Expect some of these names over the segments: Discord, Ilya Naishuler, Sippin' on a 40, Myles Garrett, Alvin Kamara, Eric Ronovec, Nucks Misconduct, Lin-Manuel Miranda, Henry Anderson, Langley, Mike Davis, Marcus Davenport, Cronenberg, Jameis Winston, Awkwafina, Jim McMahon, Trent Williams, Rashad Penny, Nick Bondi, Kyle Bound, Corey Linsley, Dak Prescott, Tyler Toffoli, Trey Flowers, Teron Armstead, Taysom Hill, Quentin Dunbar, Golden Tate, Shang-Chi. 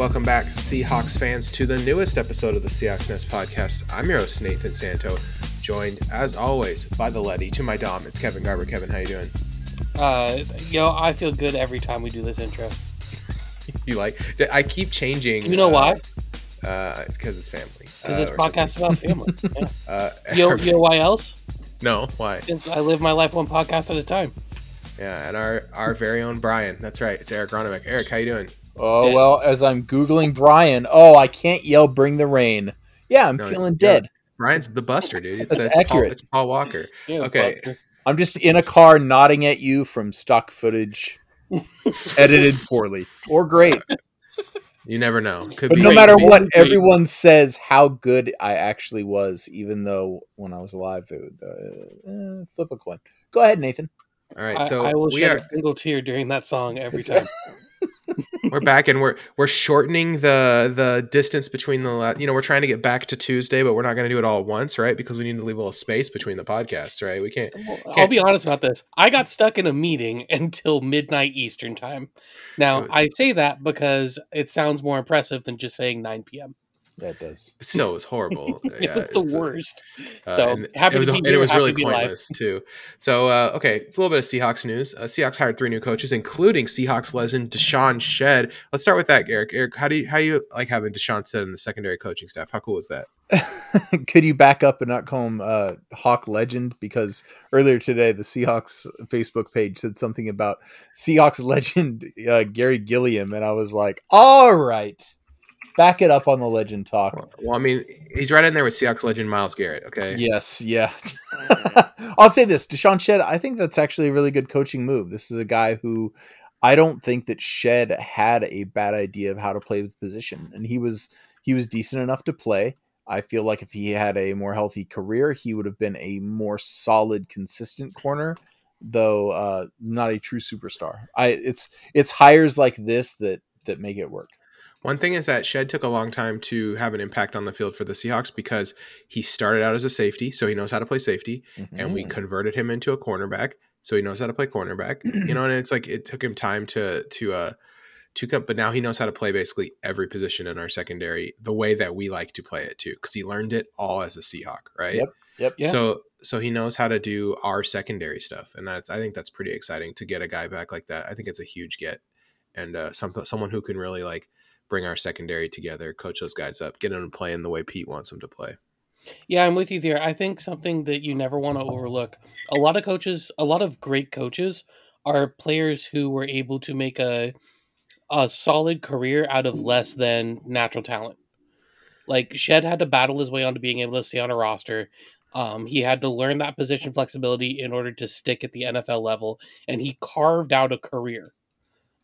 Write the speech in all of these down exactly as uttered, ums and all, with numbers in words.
Welcome back, Seahawks fans, to the newest episode of the Seahawks Nest Podcast. I'm your host, Nathan Santo, joined, as always, by the Letty to my Dom. It's Kevin Garber. Kevin, how you doing? Uh, yo, I feel good every time we do this intro. You like? I keep changing. You know uh, why? Uh, because it's family. Because uh, this podcast about family. Yeah. Uh, yo, yo, why else? No, why? Since I live my life one podcast at a time. Yeah, and our, our very own Brian. That's right. It's Eric Ronovec. Eric, how you doing? Oh, dead. Well, as I'm Googling Brian, oh, I can't yell bring the rain. Yeah, I'm no, feeling yeah. dead. Brian's the buster, dude. It's, That's it's accurate. Paul, it's Paul Walker. Yeah, okay. Buster. I'm just in a car nodding at you from stock footage edited poorly. Or great. You never know. Could but be no great. Matter what, everyone says how good I actually was, even though when I was alive, it would uh, eh, flip a coin. Go ahead, Nathan. All right, so I, I will we shed are... a single tear during that song every That's time. Right. We're back, and we're we're shortening the the distance between the you know we're trying to get back to Tuesday, but we're not going to do it all at once, right? Because we need to leave a little space between the podcasts, right? We can't. Well, can't. I'll be honest about this. I got stuck in a meeting until midnight Eastern time. Now was... I say that because it sounds more impressive than just saying nine p.m. That does. So it was horrible. it yeah, was the it's, worst. Uh, so and happy it was, to be here, and it was really to pointless too. So uh, okay, a little bit of Seahawks news. Uh, Seahawks hired three new coaches, including Seahawks legend Deshaun Shedd. Let's start with that, Eric. Eric, how do you how you like having Deshaun Shedd in the secondary coaching staff? How cool is that? Could you back up and not call him uh, Hawk Legend? Because earlier today, the Seahawks Facebook page said something about Seahawks legend uh, Gary Gilliam, and I was like, all right. Back it up on the legend talk. Well, I mean, he's right in there with Seahawks legend Myles Garrett, okay? Yes, yeah. I'll say this. Deshaun Shedd, I think that's actually a really good coaching move. This is a guy who I don't think that Shedd had a bad idea of how to play the position. And he was he was decent enough to play. I feel like if he had a more healthy career, he would have been a more solid, consistent corner, though uh, not a true superstar. I it's it's hires like this that that make it work. One thing is that Shedd took a long time to have an impact on the field for the Seahawks because he started out as a safety, so he knows how to play safety, mm-hmm. and we converted him into a cornerback, so he knows how to play cornerback. You know, and it's like it took him time to to uh to come, but now he knows how to play basically every position in our secondary the way that we like to play it too, because he learned it all as a Seahawk, right? Yep. Yep. Yeah. So so he knows how to do our secondary stuff, and that's I think that's pretty exciting to get a guy back like that. I think it's a huge get, and uh, some someone who can really like. Bring our secondary together, coach those guys up, get them to play in the way Pete wants them to play. Yeah, I'm with you there. I think something that you never want to overlook. A lot of coaches, a lot of great coaches are players who were able to make a a solid career out of less than natural talent. Like Shedd had to battle his way onto being able to stay on a roster. Um, he had to learn that position flexibility in order to stick at the N F L level, and he carved out a career.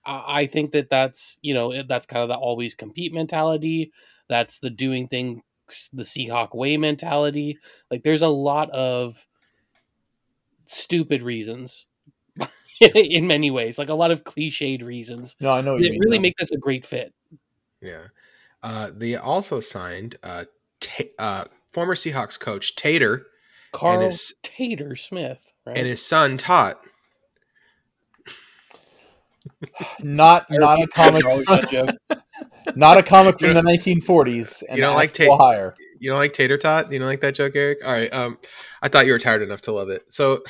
I think that that's, you know, that's kind of the always compete mentality. That's the doing things the Seahawk way mentality. Like there's a lot of stupid reasons in many ways, like a lot of cliched reasons. No, I know what you mean, really no. make this a great fit. Yeah. Uh, they also signed uh, t- uh, former Seahawks coach Tater. Carl and his, Tater Smith. Right? And his son, Tot. Not not a comic, not a comic from the nineteen forties. And you don't like ta- higher. You don't like Tater Tot? You don't like that joke, Eric? All right. Um, I thought you were tired enough to love it. So,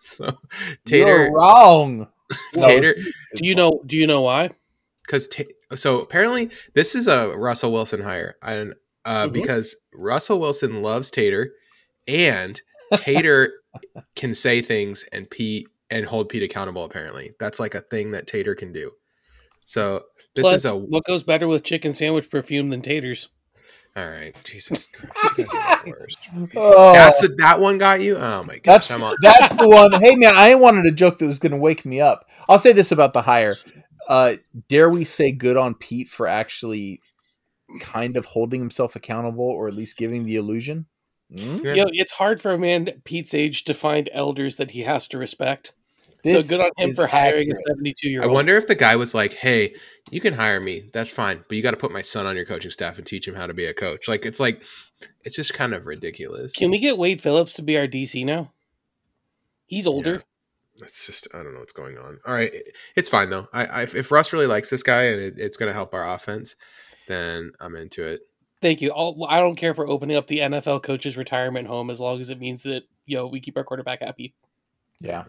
so Tater, you're wrong. Tater, do you know? Do you know why? Because ta- so apparently this is a Russell Wilson hire, and uh, mm-hmm. because Russell Wilson loves Tater, and Tater can say things, and Pete. And hold Pete accountable, apparently. That's like a thing that Tater can do. So this Plus, is a... What goes better with chicken sandwich perfume than Taters? All right. Jesus Christ. You guys are the worst. Oh. That's the, that one got you? Oh, my gosh. That's, I'm on. That's the one. Hey, man, I wanted a joke that was going to wake me up. I'll say this about the hire. Uh, dare we say good on Pete for actually kind of holding himself accountable or at least giving the illusion? Mm? Yeah. You know, it's hard for a man Pete's age to find elders that he has to respect. This so good on him for hiring accurate. a seventy-two-year-old. I wonder if the guy was like, hey, you can hire me. That's fine. But you got to put my son on your coaching staff and teach him how to be a coach. Like, it's like, it's just kind of ridiculous. Can we get Wade Phillips to be our D C now? He's older. It's just, I don't know what's going on. All right. It's fine, though. I, I if Russ really likes this guy and it, it's going to help our offense, then I'm into it. Thank you. I'll, I don't care for opening up the N F L coach's retirement home as long as it means that, you know, we keep our quarterback happy. Yeah.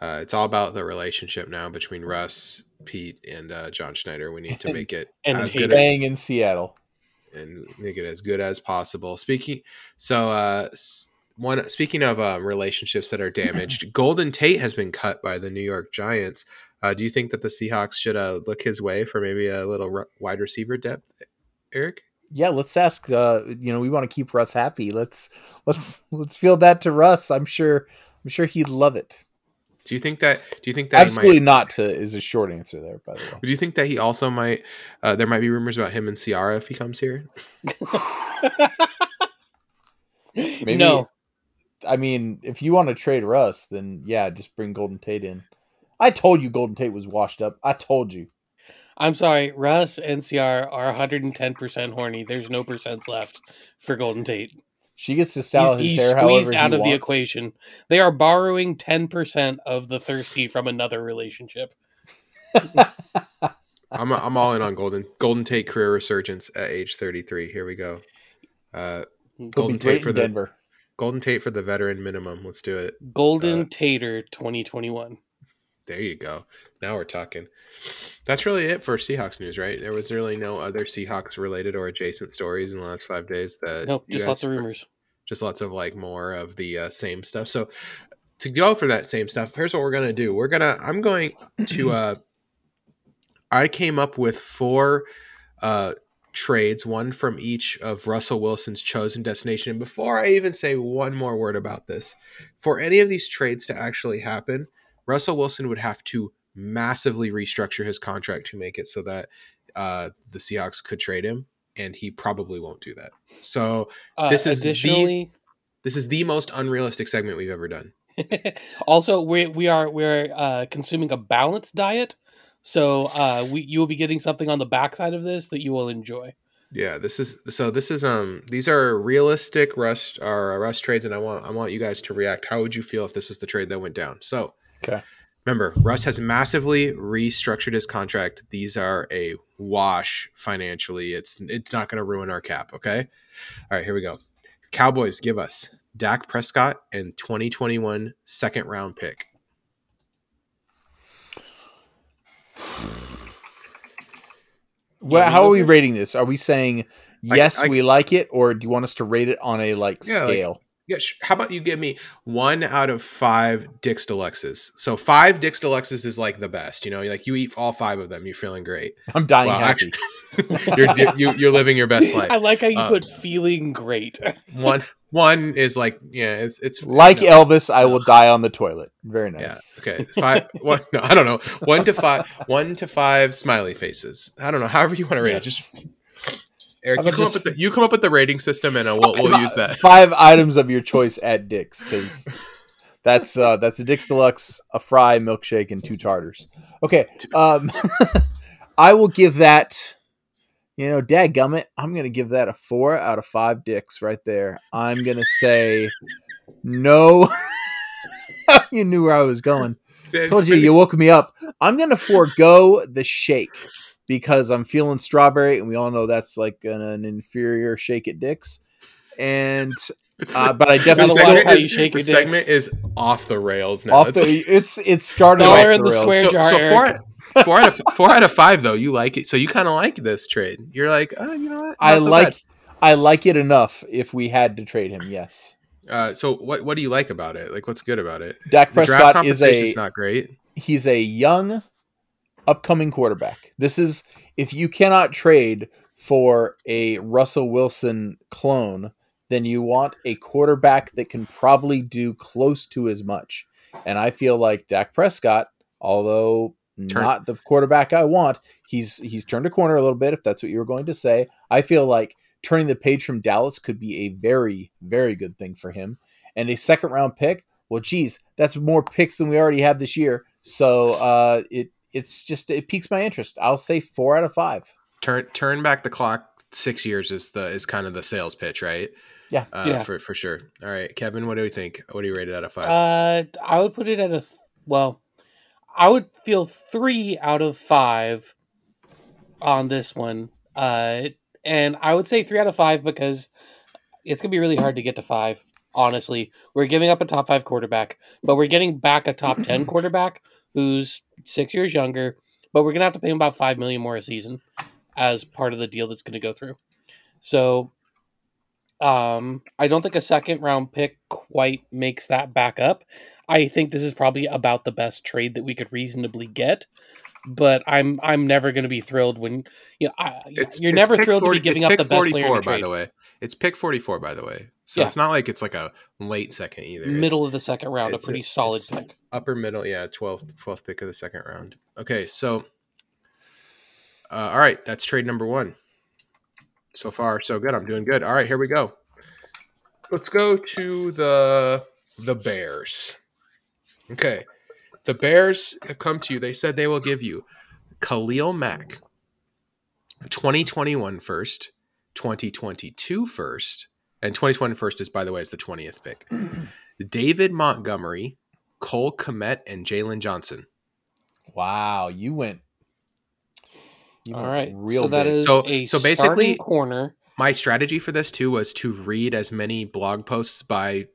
Uh, it's all about the relationship now between Russ, Pete, and uh, John Schneider. We need to make it and, as and good bang as, in Seattle, and make it as good as possible. Speaking so, uh, one speaking of uh, relationships that are damaged, Golden Tate has been cut by the New York Giants. Uh, do you think that the Seahawks should uh, look his way for maybe a little re- wide receiver depth, Eric? Yeah, let's ask. Uh, you know, we want to keep Russ happy. Let's let's let's field that to Russ. I'm sure. I'm sure he'd love it. Do you think that? Do you think that absolutely he might, not to, is a short answer there? By the way, do you think that he also might? Uh, there might be rumors about him and Ciara if he comes here. Maybe, no, I mean, if you want to trade Russ, then yeah, just bring Golden Tate in. I told you Golden Tate was washed up. I told you. I'm sorry, Russ and Ciara are one hundred ten percent horny. There's no percents left for Golden Tate. She gets to style he's, his he's hair squeezed out he of wants. The equation. They are borrowing ten percent of the thirsty from another relationship. I'm I'm all in on Golden Golden Tate career resurgence at age thirty-three. Here we go. Uh, Golden Tate for the Denver. Golden Tate for the veteran minimum. Let's do it. Golden uh, Tater twenty twenty-one. There you go. Now we're talking. That's really it for Seahawks news, right? There was really no other Seahawks related or adjacent stories in the last five days. That nope, just lots of rumors. Just lots of like more of the uh, same stuff. So to go for that same stuff, here's what we're going to do. We're going to, I'm going to, uh, I came up with four uh, trades, one from each of Russell Wilson's chosen destination. And before I even say one more word about this, for any of these trades to actually happen, Russell Wilson would have to massively restructure his contract to make it so that uh, the Seahawks could trade him, and he probably won't do that. So uh, this is the this is the most unrealistic segment we've ever done. Also, we we are we're uh, consuming a balanced diet, so uh, we you will be getting something on the backside of this that you will enjoy. Yeah, this is so. This is um. These are realistic Rust or Rust trades, and I want I want you guys to react. How would you feel if this was the trade that went down? So. Okay. Remember, Russ has massively restructured his contract. These are a wash financially. It's it's not going to ruin our cap, okay? All right, here we go. Cowboys give us Dak Prescott and twenty twenty-one second round pick. Well, how are we rating this? Are we saying yes, I, I, we like it, or do you want us to rate it on a like yeah, scale? Like, yeah, how about you give me one out of five Dix Deluxes? So five Dix Deluxes is like the best, you know. Like you eat all five of them, you're feeling great. I'm dying well, happy. Actually, you're di- you, you're living your best life. I like how you um, put "feeling great." one one is like yeah, it's it's like you know, Elvis. I will die on the toilet. Very nice. Yeah. Okay. Five. one. No, I don't know. One to five. One to five smiley faces. I don't know. However you want to rate yes. it. Just. Eric, you come, just, up with the, you come up with the rating system, and uh, we'll, we'll use that. Five items of your choice at Dick's, because that's uh, that's a Dick's Deluxe, a fry, milkshake, and two tartars. Okay, um, I will give that, you know, dadgummit, I'm going to give that a four out of five Dick's right there. I'm going to say no. You knew where I was going. Told you, you woke me up. I'm going to forego the shake. Because I'm feeling strawberry, and we all know that's like an, an inferior shake at Dick's. And uh, but I definitely like how you shake your Dick's. The segment is off the rails now. Off the, it's it's started off the, in the rails. Swear so, jar, so four, four, out of, four out of five though. You like it, so you kind of like this trade. You're like, oh, you know what? Not I so like bad. I like it enough. If we had to trade him, yes. Uh, so what what do you like about it? Like what's good about it? Dak Prescott is a is not great. He's a young. Upcoming quarterback. This is if you cannot trade for a Russell Wilson clone, then you want a quarterback that can probably do close to as much. And I feel like Dak Prescott, although Turn. not the quarterback I want, he's he's turned a corner a little bit, if that's what you were going to say. I feel like turning the page from Dallas could be a very, very good thing for him. And a second round pick, well, geez, that's more picks than we already have this year. So uh, it It's just, it piques my interest. I'll say four out of five. Turn turn back the clock six years is the is kind of the sales pitch, right? Yeah, uh, yeah, for for sure. All right, Kevin, what do you think? What do you rate it out of five? Uh, I would put it at a th- well, I would feel three out of five on this one, uh, and I would say three out of five because it's gonna be really hard to get to five. Honestly, we're giving up a top five quarterback, but we're getting back a top ten quarterback who's six years younger. But we're gonna have to pay him about five million more a season as part of the deal that's gonna go through. So. Um, I don't think a second round pick quite makes that back up. I think this is probably about the best trade that we could reasonably get, but I'm I'm never going to be thrilled when you know I, it's, you're it's never thrilled forty, to be giving up the best player in a trade. By the way, it's pick forty-four. By the way, so yeah. It's not like it's like a late second either. Middle it's, of the second round, a pretty a, solid pick. Upper middle, yeah, twelfth twelfth pick of the second round. Okay, so uh, all right, that's trade number one. So far, so good. I'm doing good. All right, here we go. Let's go to the the Bears. Okay. The Bears have come to you. They said they will give you Khalil Mack, twenty twenty-one first, twenty twenty-two first, and twenty twenty first is, by the way, is the twentieth pick. David Montgomery, Cole Kmet, and Jalen Johnson. Wow, you went... All right, real so that big. Is so, a so basically corner. My strategy for this too was to read as many blog posts by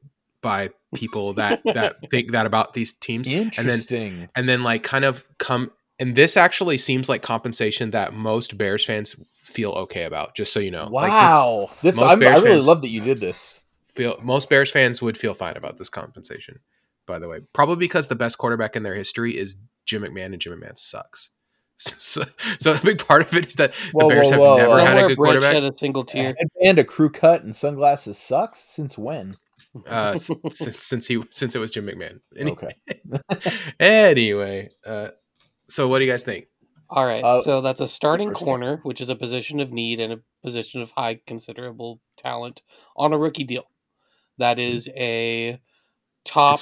by people that that think that about these teams. Interesting, and then, and then like kind of come. And this actually seems like compensation that most Bears fans feel okay about. Just so you know, wow, like this, this I really love that you did this. Feel most Bears fans would feel fine about this compensation. By the way, probably because the best quarterback in their history is Jim McMahon, and Jim McMahon sucks. So, so a big part of it is that whoa, the Bears whoa, whoa. have never had a good quarterback. Had a single tier and a crew cut and sunglasses sucks since when? Uh, since since he since it was Jim McMahon. Anyway. Okay. anyway, uh, so what do you guys think? All right, uh, so that's a starting corner, which is a position of need and a position of high considerable talent on a rookie deal. That is a top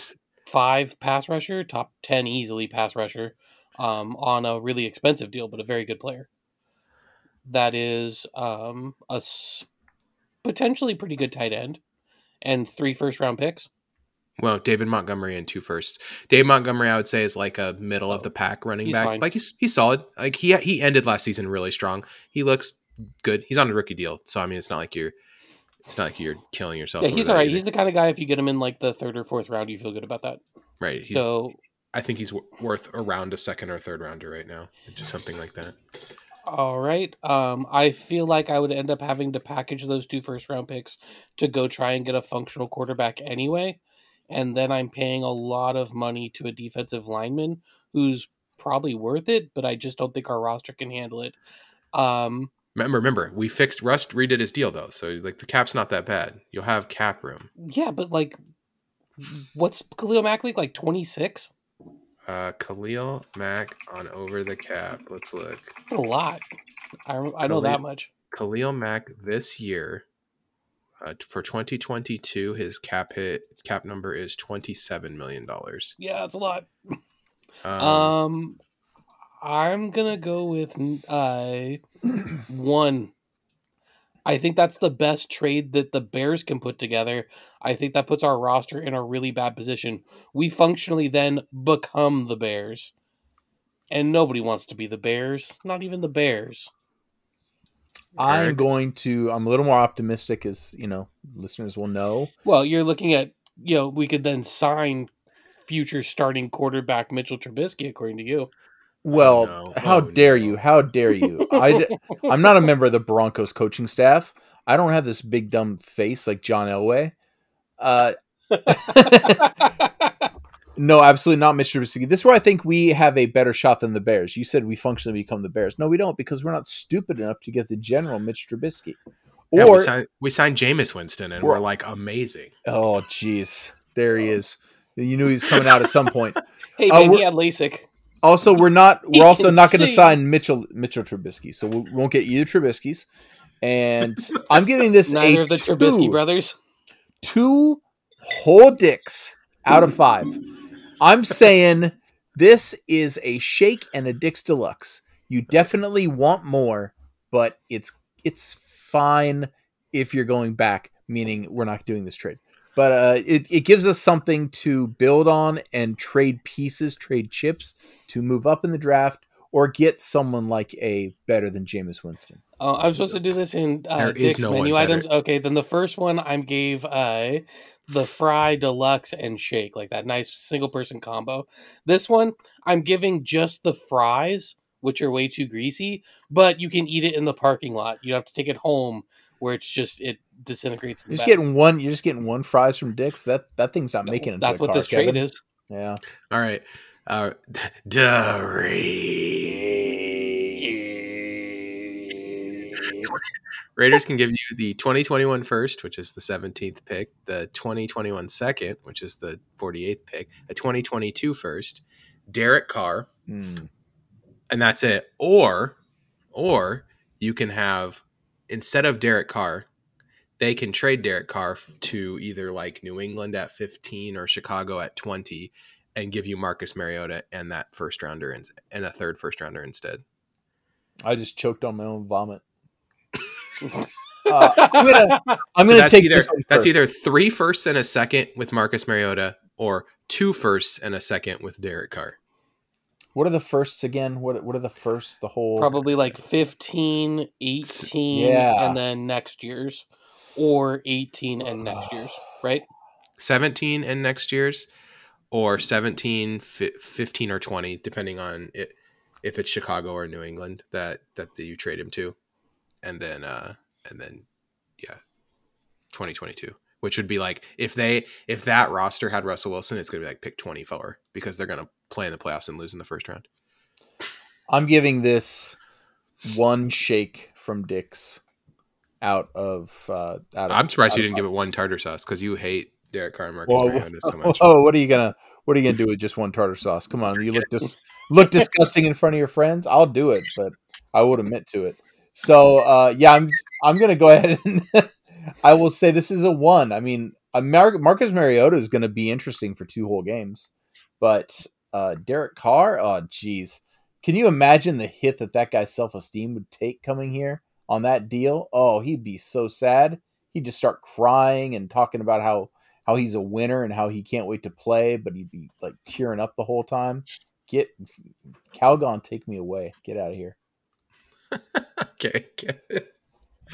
five pass rusher, top ten easily pass rusher. Um, on a really expensive deal, but a very good player. That is um, a s- potentially pretty good tight end and three first round picks. Well, David Montgomery and two firsts. Dave Montgomery, I would say, is like a middle of the pack running he's back. Fine. Like he's he's solid. Like he he ended last season really strong. He looks good. He's on a rookie deal, so I mean, it's not like you're it's not like you're killing yourself. Yeah, he's all right. Either. He's the kind of guy if you get him in like the third or fourth round, you feel good about that. Right. He's, so. I think he's w- worth around a second or third rounder right now. Just something like that. All right. Um, I feel like I would end up having to package those two first round picks to go try and get a functional quarterback anyway. And then I'm paying a lot of money to a defensive lineman who's probably worth it, but I just don't think our roster can handle it. Um, remember, remember, we fixed Rust redid his deal though. So like the cap's not that bad. You'll have cap room. Yeah. But like what's Khalil Mack like? Like twenty-six? Uh, Khalil Mack on over the cap. Let's look. That's a lot. I, I know Khalil, that much. Khalil Mack this year uh, for twenty twenty-two, his cap hit cap number is twenty-seven million dollars. Yeah, that's a lot. Um, um I'm going to go with uh one. I think that's the best trade that the Bears can put together. I think that puts our roster in a really bad position. We functionally then become the Bears. And nobody wants to be the Bears, not even the Bears. I'm going to, I'm a little more optimistic as, you know, listeners will know. Well, you're looking at, you know, we could then sign future starting quarterback Mitchell Trubisky, according to you. Well, oh, no. how oh, dare no. you? How dare you? I, I'm not a member of the Broncos coaching staff. I don't have this big, dumb face like John Elway. Uh, no, absolutely not, Mister Trubisky. This is where I think we have a better shot than the Bears. You said we functionally become the Bears. No, we don't, because we're not stupid enough to get the general Mitch Trubisky. Or, yeah, we, signed, we signed Jameis Winston, and we're like, amazing. Oh, jeez. There he is. You knew he was coming out at some point. Hey, uh, baby, he had LASIK. Also, we're not. We're he also not going to sign Mitchell Mitchell Trubisky, so we won't get either Trubisky's. And I'm giving this neither a of the two, Trubisky brothers. Two whole dicks out of five. I'm saying this is a shake and a dicks deluxe. You definitely want more, but it's it's fine if you're going back, meaning we're not doing this trade. But uh, it, it gives us something to build on and trade pieces, trade chips to move up in the draft or get someone like a better than Jameis Winston. Oh, I was supposed to do this in uh, Dick's no menu items. Okay, then the first one I gave uh, the fry, deluxe, and shake, like that nice single-person combo. This one, I'm giving just the fries, which are way too greasy, but you can eat it in the parking lot. You have to take it home where it's just it disintegrates. You're just getting one. You're just getting one fries from Dick's. That that thing's not making it. That's what this trade is. Yeah. All right. Uh, Dari. Raiders can give you the twenty twenty-one first, which is the seventeenth pick, the twenty twenty-one second, which is the forty-eighth pick, a twenty twenty-two first, Derek Carr. Mm. And that's it. Or, or you can have, instead of Derek Carr, they can trade Derek Carr to either like New England at fifteen or Chicago at twenty and give you Marcus Mariota and that first rounder and, and a third first rounder instead. I just choked on my own vomit. uh, I'm going I'm so to take either, this one That's first. Either three firsts and a second with Marcus Mariota or two firsts and a second with Derek Carr. What are the firsts again? What What are the firsts? The whole probably like fifteen, eighteen, yeah. And then next year's, or eighteen and next year's, right? seventeen and next year's, or seventeen, fifteen, or twenty, depending on it, if it's Chicago or New England that that the, you trade him to, and then uh, and then yeah, twenty twenty two, which would be like if they if that roster had Russell Wilson, it's gonna be like pick twenty four because they're gonna play in the playoffs and lose in the first round. I'm giving this one shake from Dick's out of. Uh, out of I'm surprised you didn't give it one tartar sauce because you hate Derek Carr and Marcus Mariota so much. Oh, what are you gonna? What are you gonna do with just one tartar sauce? Come on, you look dis- look disgusting in front of your friends. I'll do it, but I would admit to it. So uh, yeah, I'm I'm gonna go ahead and I will say this is a one. I mean, Mar- Marcus Mariota is going to be interesting for two whole games, but. Uh, Derek Carr, oh geez, can you imagine the hit that that guy's self-esteem would take coming here on that deal? Oh, he'd be so sad. He'd just start crying and talking about how how he's a winner and how he can't wait to play, but he'd be like tearing up the whole time. Get Calgon, take me away. Get out of here. Okay.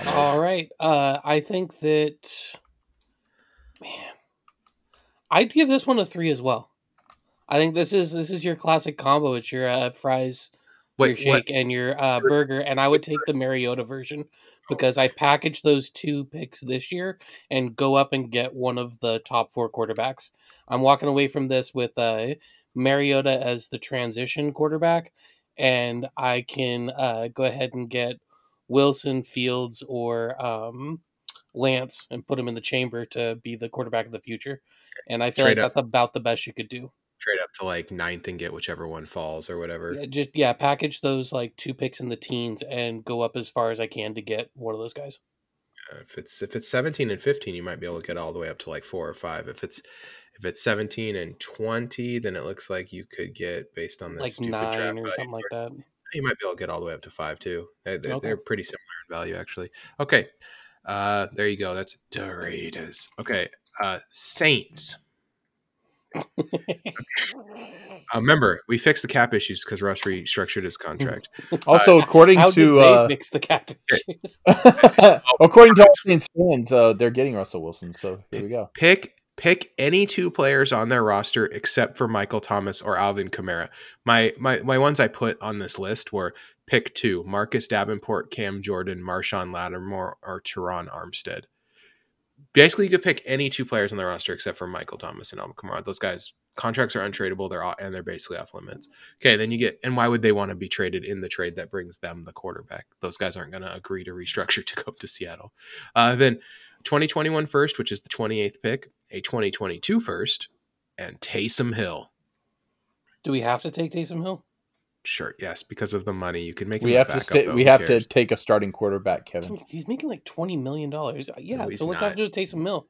All right. Uh, I think that, man, I'd give this one a three as well. I think this is this is your classic combo. It's your uh, fries, Wait, your shake, what? and your uh, burger. And I would take the Mariota version because I packaged those two picks this year and go up and get one of the top four quarterbacks. I'm walking away from this with uh, Mariota as the transition quarterback, and I can uh, go ahead and get Wilson, Fields, or um, Lance and put him in the chamber to be the quarterback of the future. And I feel Straight like up. That's about the best you could do. Trade up to like ninth and get whichever one falls or whatever. Yeah, just yeah, package those like two picks in the teens and go up as far as I can to get one of those guys. Yeah, if it's if it's seventeen and fifteen, you might be able to get all the way up to like four or five. If it's if it's seventeen and twenty, then it looks like you could get based on this like stupid nine draft or value, something like that. You might be able to get all the way up to five too. They're, they're, okay. They're pretty similar in value actually. Okay, uh, there you go. That's Doritos. Okay, uh, Saints. uh, remember, we fixed the cap issues because Russ restructured his contract. Also, uh, according how to uh, fix the cap issues. According to Austin fans, uh, they're getting Russell Wilson. So here we go. Pick pick any two players on their roster except for Michael Thomas or Alvin Kamara. My my my ones I put on this list were pick two: Marcus Davenport, Cam Jordan, Marshawn Lattimore, or Teron Armstead. Basically, you could pick any two players on the roster except for Michael Thomas and Alvin Kamara. Those guys' contracts are untradeable. They're all, and they're basically off limits. Okay, then you get and why would they want to be traded in the trade that brings them the quarterback? Those guys aren't going to agree to restructure to go to Seattle. Uh, then twenty twenty-one first, which is the twenty-eighth pick, a twenty twenty-two first, and Taysom Hill. Do we have to take Taysom Hill? Sure. Yes, because of the money you can make. We have to stay, though, we have cares? to take a starting quarterback, Kevin. He's making like twenty million dollars. Yeah, no, so what's not. After Taysom Hill?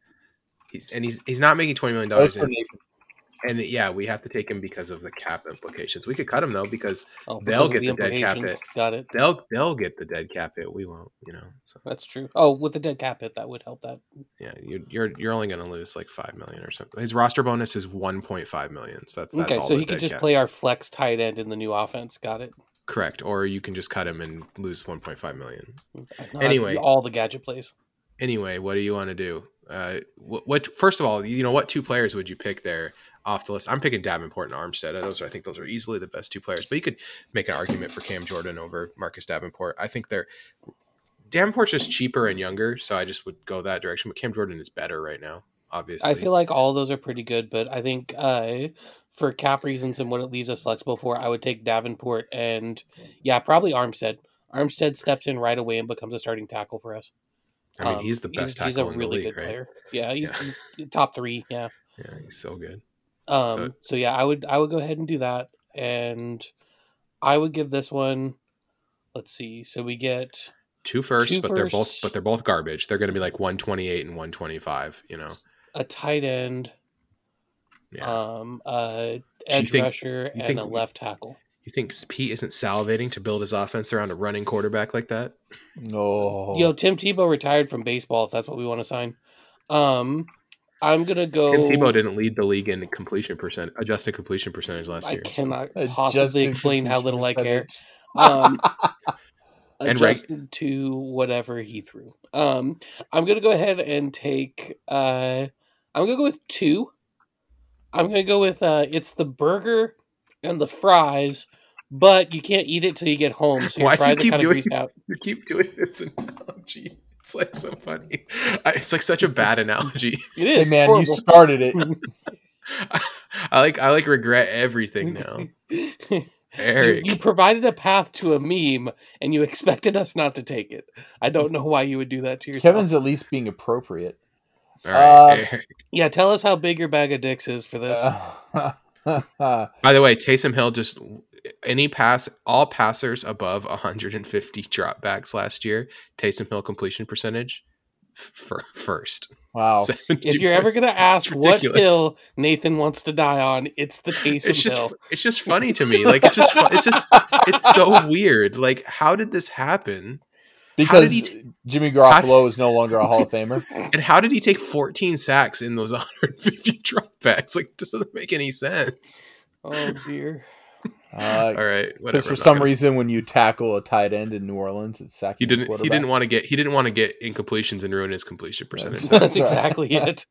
He's and he's he's not making twenty million dollars. And yeah, we have to take him because of the cap implications. We could cut him though because, oh, because they'll get the, the dead cap hit. Got it. They'll they'll get the dead cap hit. We won't, you know. So that's true. Oh, with the dead cap hit, that would help that. Yeah, you're you're, you're only going to lose like five million or something. His roster bonus is one point five million. So that's, that's okay. All so he could just play our flex tight end in the new offense. Got it. Correct. Or you can just cut him and lose one point five million. No, anyway, all the gadget plays. Anyway, what do you want to do? Uh, what, what first of all, you know, what two players would you pick there? Off the list, I'm picking Davenport and Armstead. Those are, I think those are easily the best two players. But you could make an argument for Cam Jordan over Marcus Davenport. I think they're Davenport's just cheaper and younger, so I just would go that direction. But Cam Jordan is better right now, obviously. I feel like all of those are pretty good, but I think uh, for cap reasons and what it leaves us flexible for, I would take Davenport and yeah, probably Armstead. Armstead steps in right away and becomes a starting tackle for us. I mean, um, he's the best he's, tackle he's a in really the league, good right? player. Yeah, he's yeah. top three. Yeah, yeah, he's so good. Um, so, so yeah, I would I would go ahead and do that, and I would give this one. Let's see. So we get two firsts, two but firsts, they're both but they're both garbage. They're going to be like one twenty eight and one twenty five. You know, a tight end, yeah. um, a edge so think, rusher, and think, a left tackle. You think Pete isn't salivating to build his offense around a running quarterback like that? No. Yo, Tim Tebow retired from baseball. If that's what we want to sign. Um. I'm going to go... Tim Tebow didn't lead the league in completion percent, adjusted completion percentage last I year. I cannot so. possibly explain how little I care. Um, and adjusted right. to whatever he threw. Um, I'm going to go ahead and take... Uh, I'm going to go with two. I'm going to go with... Uh, it's the burger and the fries, but you can't eat it till you get home. So your Why fries do you keep are kind doing, of greased out. You keep doing this analogy. It's like so funny. It's like such a bad analogy. It is. Hey man, you started it. I, I like. I like regret everything now. Eric, you, you provided a path to a meme, and you expected us not to take it. I don't know why you would do that to yourself. Kevin's at least being appropriate. All right, uh, Eric. Yeah, tell us how big your bag of dicks is for this. Uh, by the way, Taysom Hill just. Any pass, all passers above one hundred fifty dropbacks last year, Taysom Hill completion percentage for first. Wow. If you're ever going to ask what hill Nathan wants to die on, it's the Taysom it's just, Hill. It's just funny to me. Like, it's just, it's just, it's so weird. Like, how did this happen? Because t- Jimmy Garoppolo is no longer a Hall of Famer. And how did he take fourteen sacks in those one hundred fifty dropbacks? Like, this doesn't make any sense. Oh, dear. Uh, All right. Because for some gonna... reason, when you tackle a tight end in New Orleans, it's sacking. He didn't. He didn't want to get. He didn't want to get incompletions and ruin his completion percentage. That's, that's exactly it.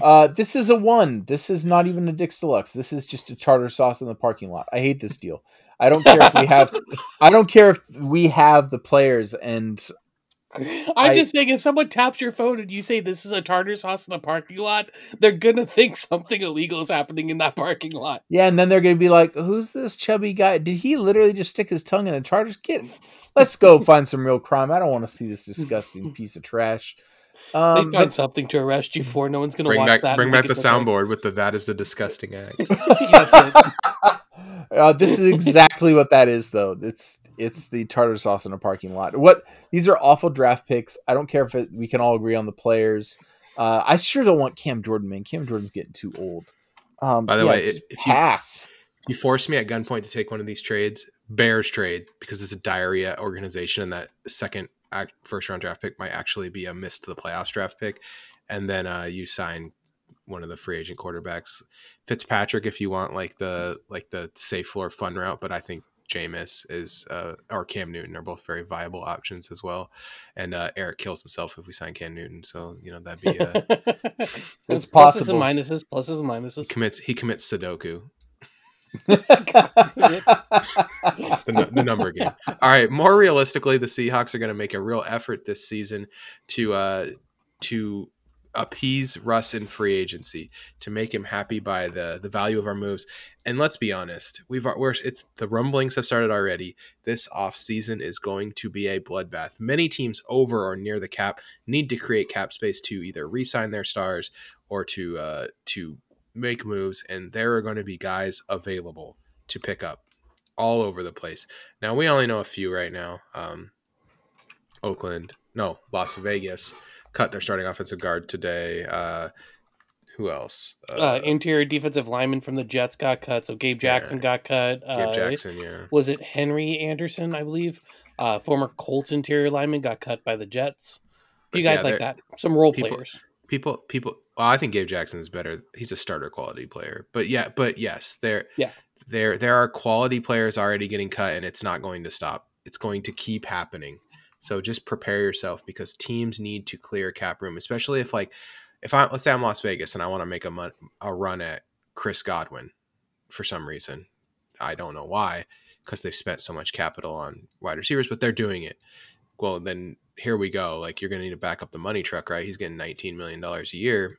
uh, this is a one. This is not even a Dick's Deluxe. This is just a Charter Sauce in the parking lot. I hate this deal. I don't care if we have. I don't care if we have the players. And I'm I, just saying, if someone taps your phone and you say this is a Tartar Sauce in a parking lot, they're gonna think something illegal is happening in that parking lot. Yeah, and then they're gonna be like, "Who's this chubby guy? Did he literally just stick his tongue in a Tartar? Kid, let's go find some real crime. I don't want to see this disgusting piece of trash." Um, they find something to arrest you for. No one's gonna bring watch back, that. Bring back the soundboard with the "That is the disgusting act." That's it. Uh, this is exactly what that is, though. It's it's the Tartar Sauce in a parking lot. What these are awful draft picks. I don't care if it, we can all agree on the players. Uh, I sure don't want Cam Jordan, man. Cam Jordan's getting too old. Um, By the yeah, way, it, if pass. You, you forced me at gunpoint to take one of these trades, Bears trade, because it's a diarrhea organization, and that second first round draft pick might actually be a miss to the playoffs draft pick. And then uh, you sign one of the free agent quarterbacks, Fitzpatrick, if you want like the like the safe floor fun route, but I think Jameis is uh, or Cam Newton are both very viable options as well. And uh, Eric kills himself if we sign Cam Newton, so you know that'd be uh, it's possible. Pluses and minuses, pluses and minuses. He commits he commits Sudoku. the, the number game. All right, more realistically, the Seahawks are going to make a real effort this season to uh, to. appease Russ in free agency to make him happy by the the value of our moves. And let's be honest, we've we're it's the rumblings have started already. This offseason is going to be a bloodbath. Many teams over or near the cap need to create cap space to either re-sign their stars or to uh to make moves, and there are going to be guys available to pick up all over the place. Now we only know a few right now. Um Oakland, no, Las Vegas cut their starting offensive guard today. Uh, Who else? Uh, uh, interior defensive lineman from the Jets got cut. So Gabe Jackson yeah. got cut. Gabe uh, Jackson, yeah. Was it Henry Anderson, I believe? Uh, former Colts interior lineman got cut by the Jets. But you guys yeah, like that? Some role people, players. People, people. Well, I think Gabe Jackson is better. He's a starter quality player. But yeah, but yes, there, yeah. there, there are quality players already getting cut, and it's not going to stop. It's going to keep happening. So just prepare yourself, because teams need to clear cap room, especially if like. If I let's say I'm Las Vegas and I want to make a, a run at Chris Godwin for some reason, I don't know why, because they've spent so much capital on wide receivers, but they're doing it. Well, then here we go. Like, you're going to need to back up the money truck, right? He's getting nineteen million dollars a year.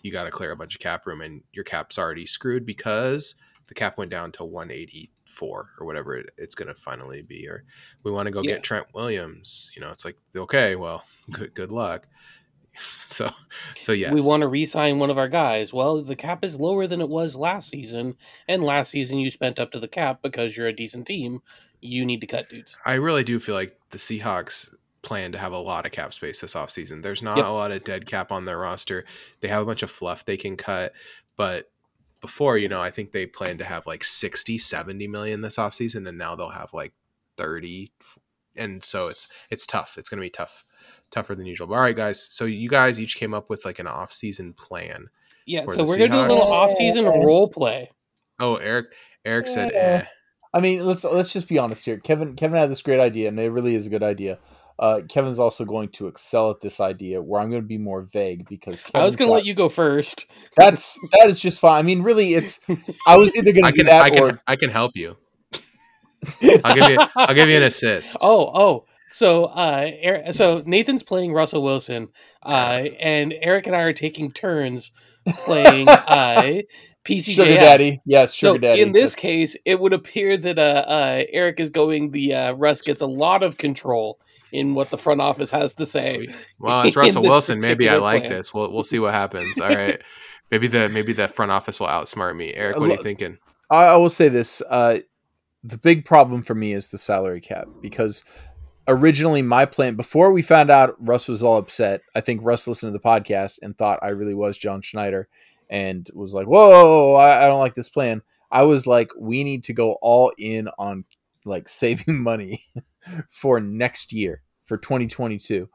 You got to clear a bunch of cap room, and your cap's already screwed because the cap went down to one eighty-four or whatever it, it's going to finally be. Or we want to go yeah. get Trent Williams. You know, it's like, okay, well, good, good luck. So, so yes. We want to re-sign one of our guys. Well, the cap is lower than it was last season, and last season you spent up to the cap because you're a decent team. You need to cut dudes. I really do feel like the Seahawks plan to have a lot of cap space this offseason. There's not yep. a lot of dead cap on their roster. They have a bunch of fluff they can cut, but before, you know, I think they planned to have like sixty, seventy million this offseason, and now they'll have like thirty, and so it's it's tough. It's going to be tough. Tougher than usual. But all right, guys. So you guys each came up with like an off-season plan. Yeah. So we're gonna do a little off-season role play. Oh, Eric. Eric yeah. said. Eh. I mean, let's let's just be honest here. Kevin Kevin had this great idea, and it really is a good idea. Uh, Kevin's also going to excel at this idea, where I'm going to be more vague because Kevin's I was going to let you go first. That's that is just fine. I mean, really, it's. I was either going to do that I can, or I can help you. I'll give you. I'll give you an assist. Oh, oh. So, uh, Eric, so Nathan's playing Russell Wilson, uh, and Eric and I are taking turns playing uh, P C J S. Sugar Daddy, yes, Sugar so Daddy. In this that's... case, it would appear that uh, uh, Eric is going. The uh, Russ gets a lot of control in what the front office has to say. Sweet. Well, it's Russell Wilson. Maybe I like plan. this. We'll we'll see what happens. All right, maybe the maybe the front office will outsmart me. Eric, what Look, are you thinking? I, I will say this: uh, the big problem for me is the salary cap, because. Originally, my plan, before we found out Russ was all upset, I think Russ listened to the podcast and thought I really was John Schneider and was like, whoa, I, I don't like this plan. I was like, we need to go all in on like saving money for next year, for twenty twenty-two.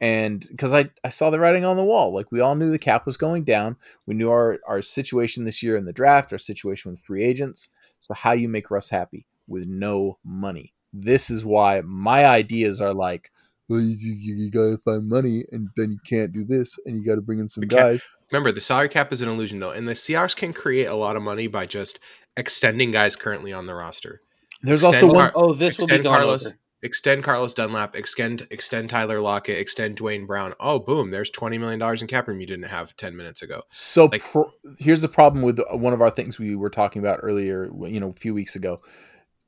And because I, I saw the writing on the wall, like we all knew the cap was going down. We knew our, our situation this year in the draft, our situation with free agents. So how do you make Russ happy with no money? This is why my ideas are like, well, you, you, you gotta find money, and then you can't do this, and you gotta bring in some guys. Remember, the salary cap is an illusion, though, and the Seahawks can create a lot of money by just extending guys currently on the roster. There's extend also one. Car- oh, this will be gone Carlos, over. Extend Carlos Dunlap, extend extend Tyler Lockett, extend Dwayne Brown. Oh, boom! There's twenty million dollars in cap room you didn't have ten minutes ago. So like, pro- here's the problem with one of our things we were talking about earlier, you know, a few weeks ago.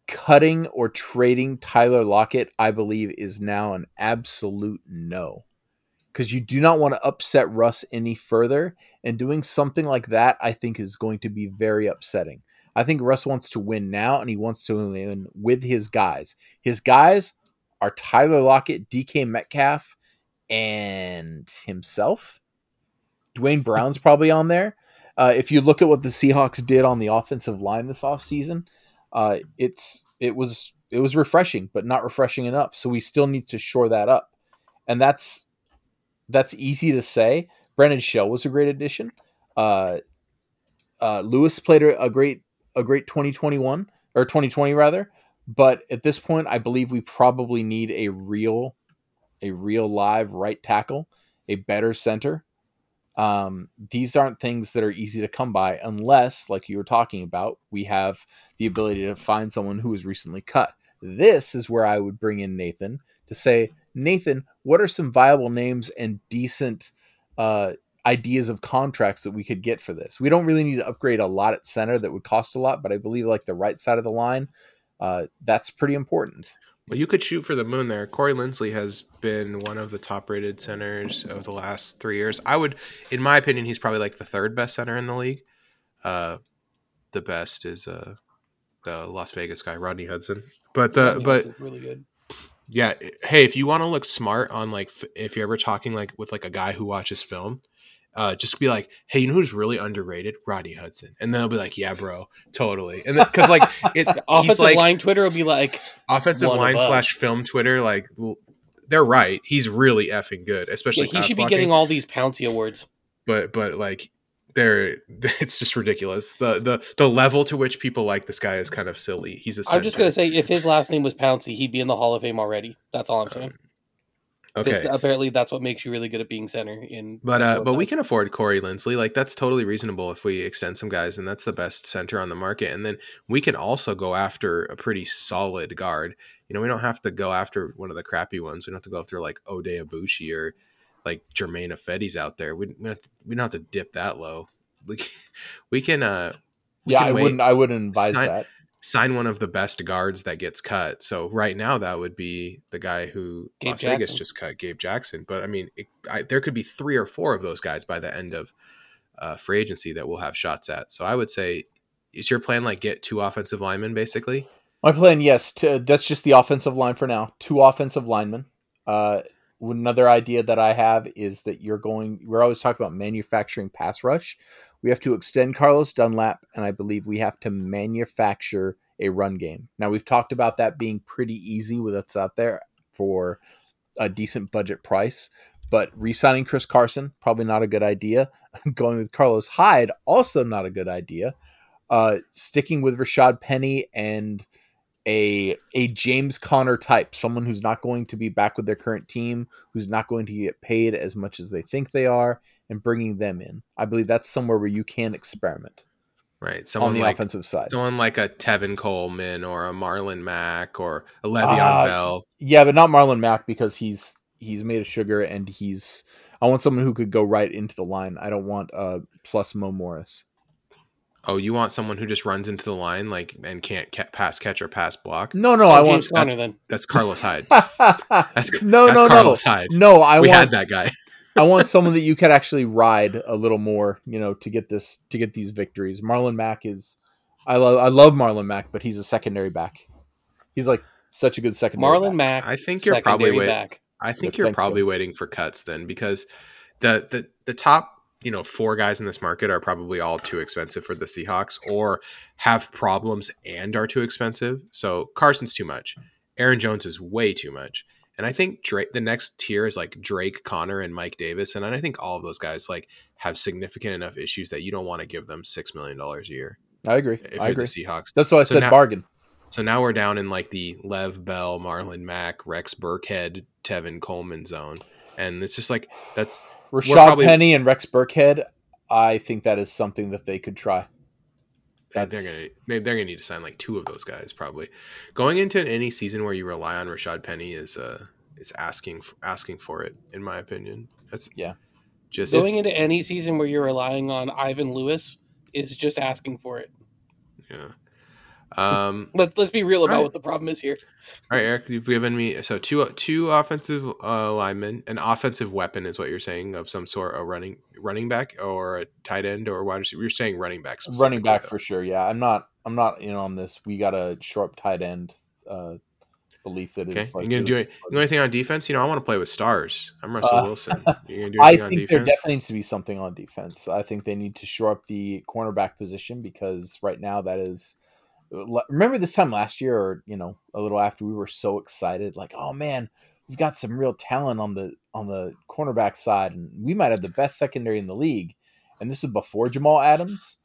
Cutting or trading Tyler Lockett, I believe, is now an absolute no, because you do not want to upset Russ any further. And doing something like that, I think, is going to be very upsetting. I think Russ wants to win now, and he wants to win with his guys. His guys are Tyler Lockett, D K Metcalf, and himself. Dwayne Brown's probably on there. Uh, if you look at what the Seahawks did on the offensive line this offseason, Uh, it's it was it was refreshing, but not refreshing enough. So we still need to shore that up, and that's that's easy to say. Brendan Shell was a great addition. Uh, uh, Lewis played a great a great twenty twenty-one or twenty twenty rather. But at this point, I believe we probably need a real a real live right tackle, a better center. Um, these aren't things that are easy to come by unless, like you were talking about, we have the ability to find someone who was recently cut. This is where I would bring in Nathan to say, Nathan, what are some viable names and decent uh, ideas of contracts that we could get for this? We don't really need to upgrade a lot at center that would cost a lot, but I believe like the right side of the line, uh, that's pretty important. Well, you could shoot for the moon there. Corey Linsley has been one of the top-rated centers of the last three years. I would, in my opinion, he's probably like the third best center in the league. Uh, the best is uh, the Las Vegas guy, Rodney Hudson. But uh, Rodney but Hudson's really good. Yeah. Hey, if you want to look smart on like, if you're ever talking like with like a guy who watches film, Uh, just be like, hey, you know who's really underrated? Rodney Hudson. And then I'll be like, yeah, bro, totally. And then because like it, offensive like, line Twitter will be like offensive line slash film Twitter. Like they're right. He's really effing good, especially. Yeah, he should be blocking. Getting all these Pouncey awards. But but like there, it's just ridiculous. The the the level to which people like this guy is kind of silly. He's a. I'm just gonna say, if his last name was Pouncey, he'd be in the Hall of Fame already. That's all I'm saying. Um, Okay. This, apparently that's what makes you really good at being center in But uh, but we can afford Corey Linsley. Like that's totally reasonable if we extend some guys, and that's the best center on the market. And then we can also go after a pretty solid guard. You know, we don't have to go after one of the crappy ones. We don't have to go after like Ode Ibushi or like Jermaine Ifedi's out there. We we, have to, we don't have to dip that low. We can, we can uh we Yeah, can I wait. wouldn't I wouldn't advise sign, that. Sign one of the best guards that gets cut. So right now that would be the guy who Gabe Las Jackson. Vegas just cut, Gabe Jackson. But I mean, it, I, there could be three or four of those guys by the end of uh, free agency that we'll have shots at. So I would say, is your plan like get two offensive linemen basically? My plan, yes. To, that's just the offensive line for now. Two offensive linemen. Uh, another idea that I have is that you're going, we're always talking about manufacturing pass rush. We have to extend Carlos Dunlap, and I believe we have to manufacture a run game. Now, we've talked about that being pretty easy with us out there for a decent budget price, but re-signing Chris Carson, probably not a good idea. Going with Carlos Hyde, also not a good idea. Uh, sticking with Rashad Penny and a a James Conner type, someone who's not going to be back with their current team, who's not going to get paid as much as they think they are, and bringing them in. I believe that's somewhere where you can experiment. Right. Someone on the like, offensive side. Someone like a Tevin Coleman or a Marlon Mack or a Le'Veon uh, Bell. Yeah, but not Marlon Mack because he's he's made of sugar and he's... I want someone who could go right into the line. I don't want uh, plus Mo Morris. Oh, you want someone who just runs into the line like and can't ca- pass catch or pass block? No, no, oh, I James want... Conner, that's, then. That's Carlos Hyde. that's, no, that's no, Carlos no. Hyde. No, I we want... We had that guy. I want someone that you could actually ride a little more, you know, to get this, to get these victories. Marlon Mack is, I love, I love Marlon Mack, but he's a secondary back. He's like such a good secondary. Marlon back. Mack. I think you're probably waiting. I think you're probably to. waiting for cuts then, because the, the the top, you know, four guys in this market are probably all too expensive for the Seahawks, or have problems and are too expensive. So Carson's too much. Aaron Jones is way too much. And I think Drake, the next tier is like Drake, Connor, and Mike Davis. And I think all of those guys like have significant enough issues that you don't want to give them six million dollars a year. I agree. If I you're agree. the Seahawks. That's why I so said now, bargain. So now we're down in like the Lev Bell, Marlon Mack, Rex Burkhead, Tevin Coleman zone. And it's just like, that's... Rashad probably, Penny and Rex Burkhead, I think that is something that they could try. They're gonna, maybe they're going to need to sign like two of those guys probably. Going into any season where you rely on Rashad Penny is uh, is asking asking for it, in my opinion. That's yeah. Just going into any season where you're relying on Ivan Lewis is just asking for it. Yeah. Um, Let, let's be real about right. what the problem is here. All right, Eric, you've given me so two two offensive uh, linemen, an offensive weapon is what you're saying of some sort, a running running back or a tight end or wide receiver. You're saying running back, running back though. For sure. Yeah, I'm not I'm not in on this. We got a sharp tight end uh, belief that okay. is. Like, you're gonna do it. You know anything on defense? You know, I want to play with stars. I'm Russell uh, Wilson. You're gonna do anything I think on defense? There definitely needs to be something on defense. I think they need to shore up the cornerback position because right now that is. Remember this time last year or, you know, a little after we were so excited, like, oh man, we've got some real talent on the, on the cornerback side. And we might have the best secondary in the league. And this was before Jamal Adams.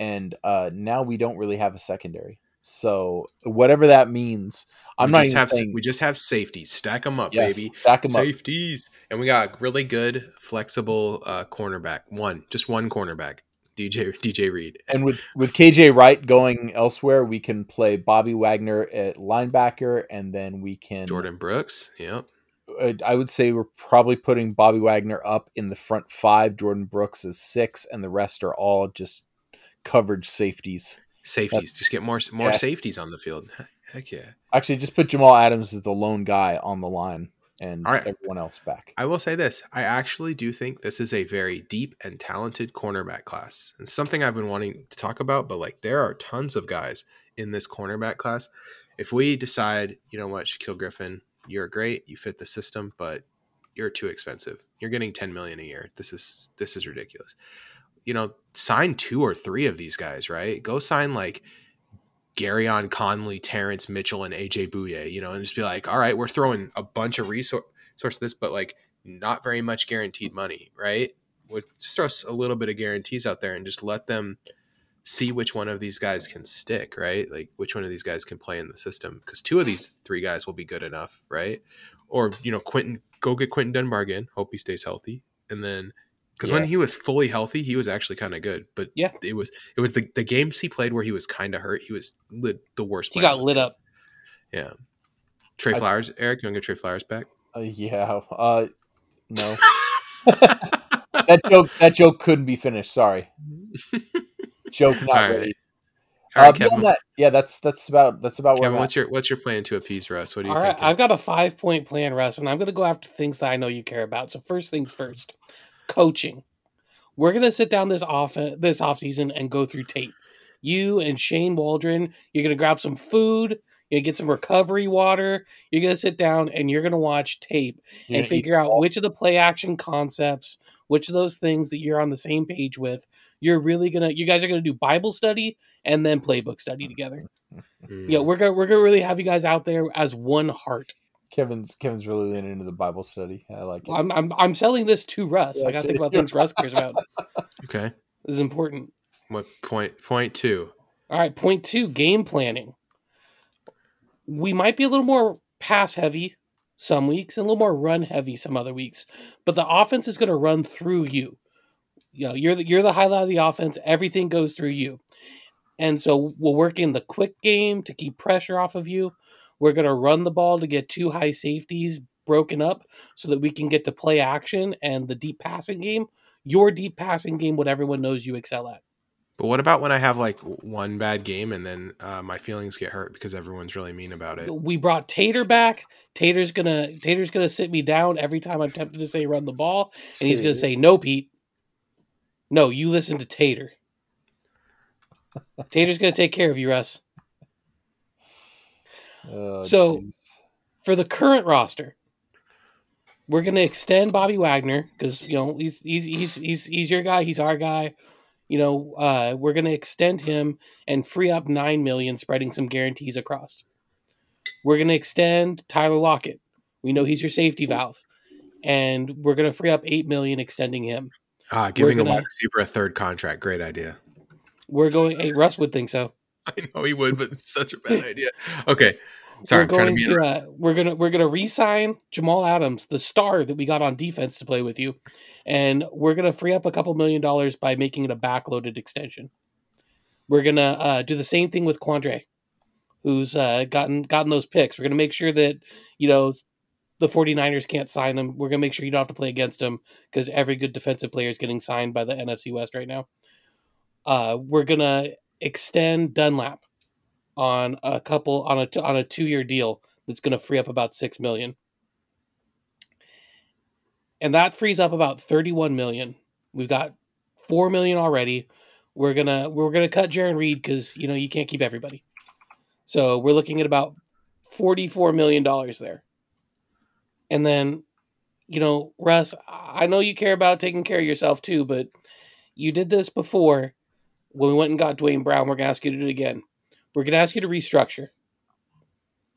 And uh, now we don't really have a secondary. So whatever that means, I'm we not just even have, saying... We just have safeties. Stack them up, yes, baby. Stack them safeties. up. Safeties. And we got really good, flexible uh, cornerback. One, just one cornerback. D J D J Reed. And with, with K J Wright going elsewhere, we can play Bobby Wagner at linebacker, and then we can... Jordan Brooks, yeah. I, I would say we're probably putting Bobby Wagner up in the front five, Jordan Brooks is six, and the rest are all just coverage safeties. Safeties. That's, just get more more yeah. safeties on the field. Heck yeah. Actually, just put Jamal Adams as the lone guy on the line. And all right. everyone else back. I will say this. I actually do think this is a very deep and talented cornerback class. And something I've been wanting to talk about, but like there are tons of guys in this cornerback class. If we decide, you know what, Shaquille Griffin, you're great. You fit the system, but you're too expensive. You're getting ten million a year. This is, this is ridiculous. You know, sign two or three of these guys, right? Go sign like Garyon Conley, Terrence Mitchell, and A J Bouye, you know, and just be like, all right, we're throwing a bunch of resource source this, but like not very much guaranteed money, right? With just a little bit of guarantees out there and just let them see which one of these guys can stick, right? Like which one of these guys can play in the system, because two of these three guys will be good enough, right? Or, you know, Quentin, go get Quentin Dunbar again. Hope he stays healthy. And then, because yeah. when he was fully healthy, he was actually kind of good. But yeah, it was it was the, the games he played where he was kind of hurt. He was lit, the worst. He got lit up. Yeah. Trey I, Flowers. Eric, you want to get Trey Flowers back? Uh, yeah. Uh, no. that joke That joke couldn't be finished. Sorry. Joke not right. ready. All right, uh, Kevin, that, yeah, that's that's about that's about Kevin, where. What's at. your what's your plan to appease Russ? What do you think? Right, I've got a five point plan, Russ, and I'm going to go after things that I know you care about. So first things first, coaching. We're going to sit down this off this off season and go through tape. You and Shane Waldron, you're going to grab some food. You get some recovery water. You're going to sit down and you're going to watch tape you're and figure out that. which of the play action concepts, which of those things that you're on the same page with, you're really going to, you guys are going to do Bible study and then playbook study together. Mm. Yeah. We're going to, we're going to really have you guys out there as one heart. Kevin's, Kevin's really leaning into the Bible study. I like it. Well, I'm, I'm, I'm selling this to Russ. Yeah, I got to think about things Russ cares about. Okay. This is important. What point, point two. All right. Point two, game planning. We might be a little more pass heavy some weeks and a little more run heavy some other weeks, but the offense is going to run through you. You know, you're the, you're the highlight of the offense. Everything goes through you. And so we'll work in the quick game to keep pressure off of you. We're going to run the ball to get two high safeties broken up so that we can get to play action and the deep passing game, your deep passing game, what everyone knows you excel at. But what about when I have like one bad game and then uh, my feelings get hurt because everyone's really mean about it? We brought Tater back. Tater's gonna Tater's gonna sit me down every time I'm tempted to say run the ball, and See. he's gonna say, "No, Pete, no, you listen to Tater. Tater's gonna take care of you, Russ." Oh, so, geez. For the current roster, we're gonna extend Bobby Wagner because you know he's he's he's he's he's your guy. He's our guy. You know, uh, we're going to extend him and free up nine million dollars, spreading some guarantees across. We're going to extend Tyler Lockett. We know he's your safety valve. And we're going to free up eight million dollars, extending him. Ah, giving gonna, a wide receiver a third contract. Great idea. We're going, hey, Russ would think so. I know he would, but it's such a bad idea. Okay. Sorry, we're going I'm trying to be to, uh, We're going to we're going to re-sign Jamal Adams, the star that we got on defense to play with you, and we're going to free up a couple million dollars by making it a backloaded extension. We're going to uh, do the same thing with Quandre, who's uh, gotten gotten those picks. We're going to make sure that, you know, the 49ers can't sign him. We're going to make sure you don't have to play against him because every good defensive player is getting signed by the N F C West right now. Uh, we're going to extend Dunlap on a couple on a on a two-year deal that's going to free up about six million dollars. And that frees up about thirty-one million dollars. We've got four million dollars already. We're going to we're going to cut Jaron Reed cuz you know you can't keep everybody. So we're looking at about forty-four million dollars there. And then you know, Russ, I know you care about taking care of yourself too, but you did this before when we went and got Dwayne Brown. We're going to ask you to do it again. We're going to ask you to restructure.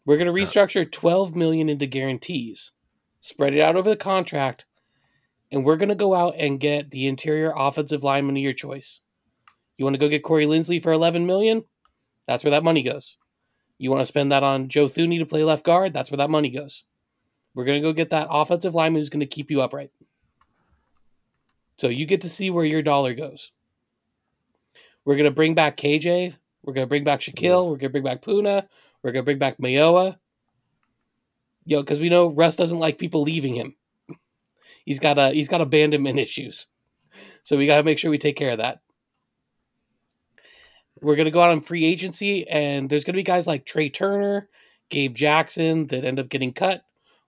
We're going to restructure twelve million dollars into guarantees, spread it out over the contract, and we're going to go out and get the interior offensive lineman of your choice. You want to go get Corey Linsley for eleven million dollars? That's where that money goes. You want to spend that on Joe Thuney to play left guard? That's where that money goes. We're going to go get that offensive lineman who's going to keep you upright. So you get to see where your dollar goes. We're going to bring back K J. We're going to bring back Shaquille. We're going to bring back Puna. We're going to bring back Mayowa. You know, because we know Russ doesn't like people leaving him. He's got a, he's got abandonment issues. So we got to make sure we take care of that. We're going to go out on free agency, and there's going to be guys like Trey Turner, Gabe Jackson that end up getting cut.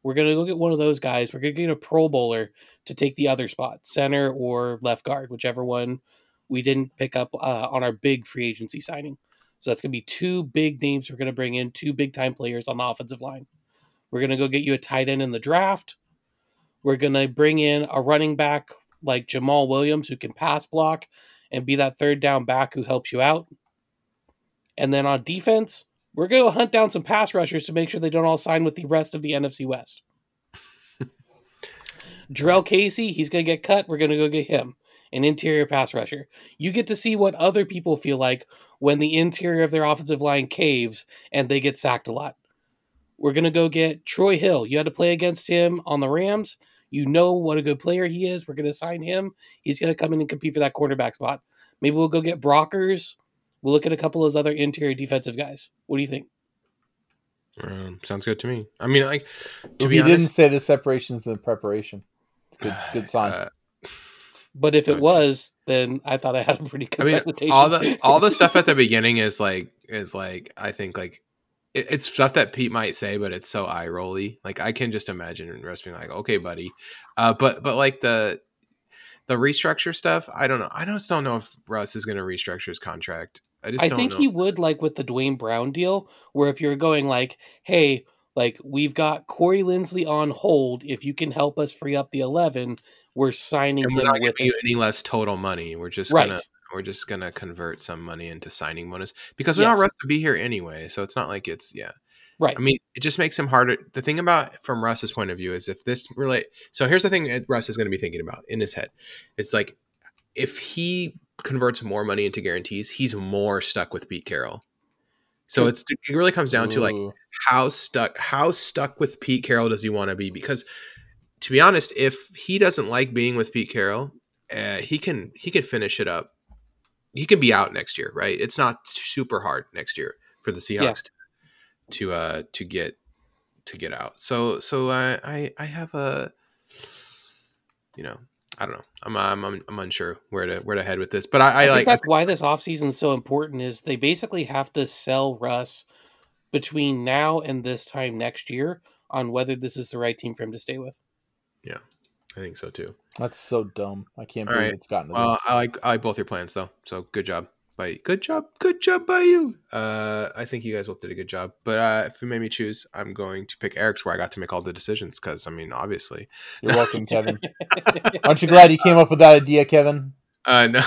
We're going to go get one of those guys. We're going to get a Pro Bowler to take the other spot, center or left guard, whichever one we didn't pick up uh, on our big free agency signing. So that's going to be two big names we're going to bring in, two big-time players on the offensive line. We're going to go get you a tight end in the draft. We're going to bring in a running back like Jamal Williams who can pass block and be that third down back who helps you out. And then on defense, we're going to hunt down some pass rushers to make sure they don't all sign with the rest of the N F C West. Jarrell Casey, he's going to get cut. We're going to go get him, an interior pass rusher. You get to see what other people feel like when the interior of their offensive line caves and they get sacked a lot. We're going to go get Troy Hill. You had to play against him on the Rams. You know what a good player he is. We're going to sign him. He's going to come in and compete for that cornerback spot. Maybe we'll go get Brockers. We'll look at a couple of those other interior defensive guys. What do you think? Um, sounds good to me. I mean, like, to if be honest. You didn't say the separation's the preparation. Good, good sign. Uh, but if it was, then I thought I had a pretty good I mean, presentation. All the all the stuff at the beginning is like is like I think like it, it's stuff that Pete might say, but it's so eye rolly. Like I can just imagine Russ being like, "Okay, buddy," uh, but but like the the restructure stuff. I don't know. I just don't know if Russ is going to restructure his contract. I just I don't think know. He would, like with the Dwayne Brown deal, where if you're going like, "Hey, like we've got Corey Linsley on hold. If you can help us free up the eleven, we're signing and we're him not giving you any less total money. We're just right. gonna we're just gonna convert some money into signing bonus because we're yes. not Russ to be here anyway. So it's not like it's yeah, right. I mean, it just makes him harder. The thing about from Russ's point of view is if this relate. So here's the thing Russ is going to be thinking about in his head. It's like if he converts more money into guarantees, he's more stuck with Pete Carroll. So it's it really comes down Ooh. to like how stuck how stuck with Pete Carroll does he want to be? Because to be honest, if he doesn't like being with Pete Carroll, uh, he can he can finish it up. He can be out next year, right? It's not super hard next year for the Seahawks yeah. to to, uh, to get to get out. So so I I, I have a you know. I don't know. I'm, I'm I'm unsure where to where to head with this, but I, I, I think like that's I think why this offseason is so important. Is they basically have to sell Russ between now and this time next year on whether this is the right team for him to stay with. Yeah, I think so too. That's so dumb. I can't All believe right. it's gotten to well, this. I like I like both your plans though. So good job by good job good job by you. Uh, I think you guys both did a good job. But uh, if you made me choose, I'm going to pick Eric's where I got to make all the decisions because I mean, obviously. You're welcome, Kevin. Aren't you glad you came up with that idea, Kevin? Uh, no,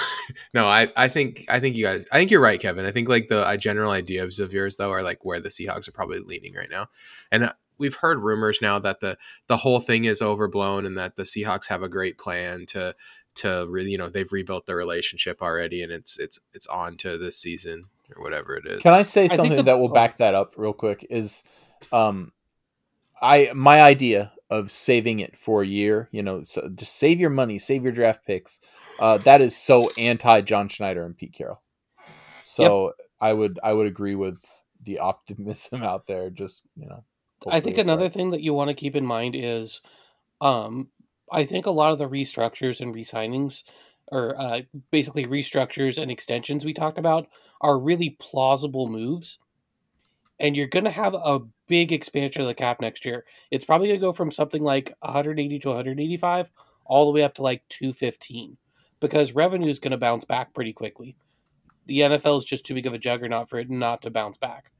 no. I, I think I think you guys. I think you're right, Kevin. I think like the general ideas of yours though are like where the Seahawks are probably leaning right now, and. Uh, We've heard rumors now that the, the whole thing is overblown and that the Seahawks have a great plan to to really, you know, they've rebuilt their relationship already and it's it's it's on to this season or whatever it is. Can I say something I the- that will back that up real quick is um I my idea of saving it for a year, you know, so just save your money, save your draft picks. Uh, that is so anti John Schneider and Pete Carroll. So yep. I would I would agree with the optimism out there, just, you know. Hopefully I think another right. thing that you want to keep in mind is um, I think a lot of the restructures and re-signings or uh, basically restructures and extensions we talked about are really plausible moves. And you're going to have a big expansion of the cap next year. It's probably going to go from something like one eighty to one eighty-five all the way up to like two fifteen because revenue is going to bounce back pretty quickly. The N F L is just too big of a juggernaut for it not to bounce back.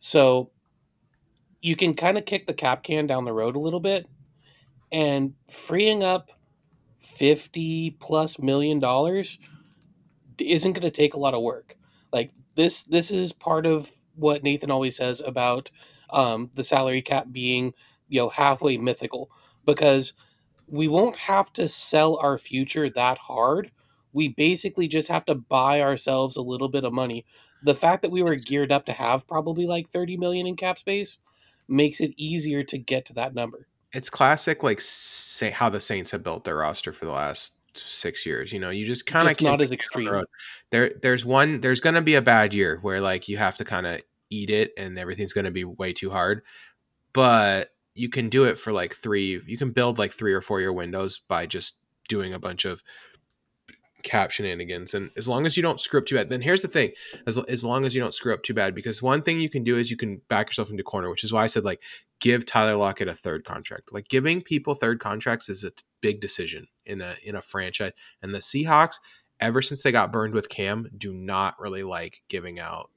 So you can kind of kick the cap can down the road a little bit and freeing up fifty plus million dollars isn't going to take a lot of work. Like this, this is part of what Nathan always says about um, the salary cap being, you know, halfway mythical because we won't have to sell our future that hard. We basically just have to buy ourselves a little bit of money. The fact that we were geared up to have probably like thirty million in cap space makes it easier to get to that number. It's classic, like say how the Saints have built their roster for the last six years. You know, you just kind of not as extreme. The there, there's one. There's going to be a bad year where like you have to kind of eat it, and everything's going to be way too hard. But you can do it for like three. You can build like three or four year windows by just doing a bunch of cap shenanigans, and as long as you don't screw up too bad, then here's the thing: as as long as you don't screw up too bad, because one thing you can do is you can back yourself into corner, which is why I said like give Tyler Lockett a third contract. Like giving people third contracts is a big decision in a in a franchise, and the Seahawks, ever since they got burned with Cam, do not really like giving out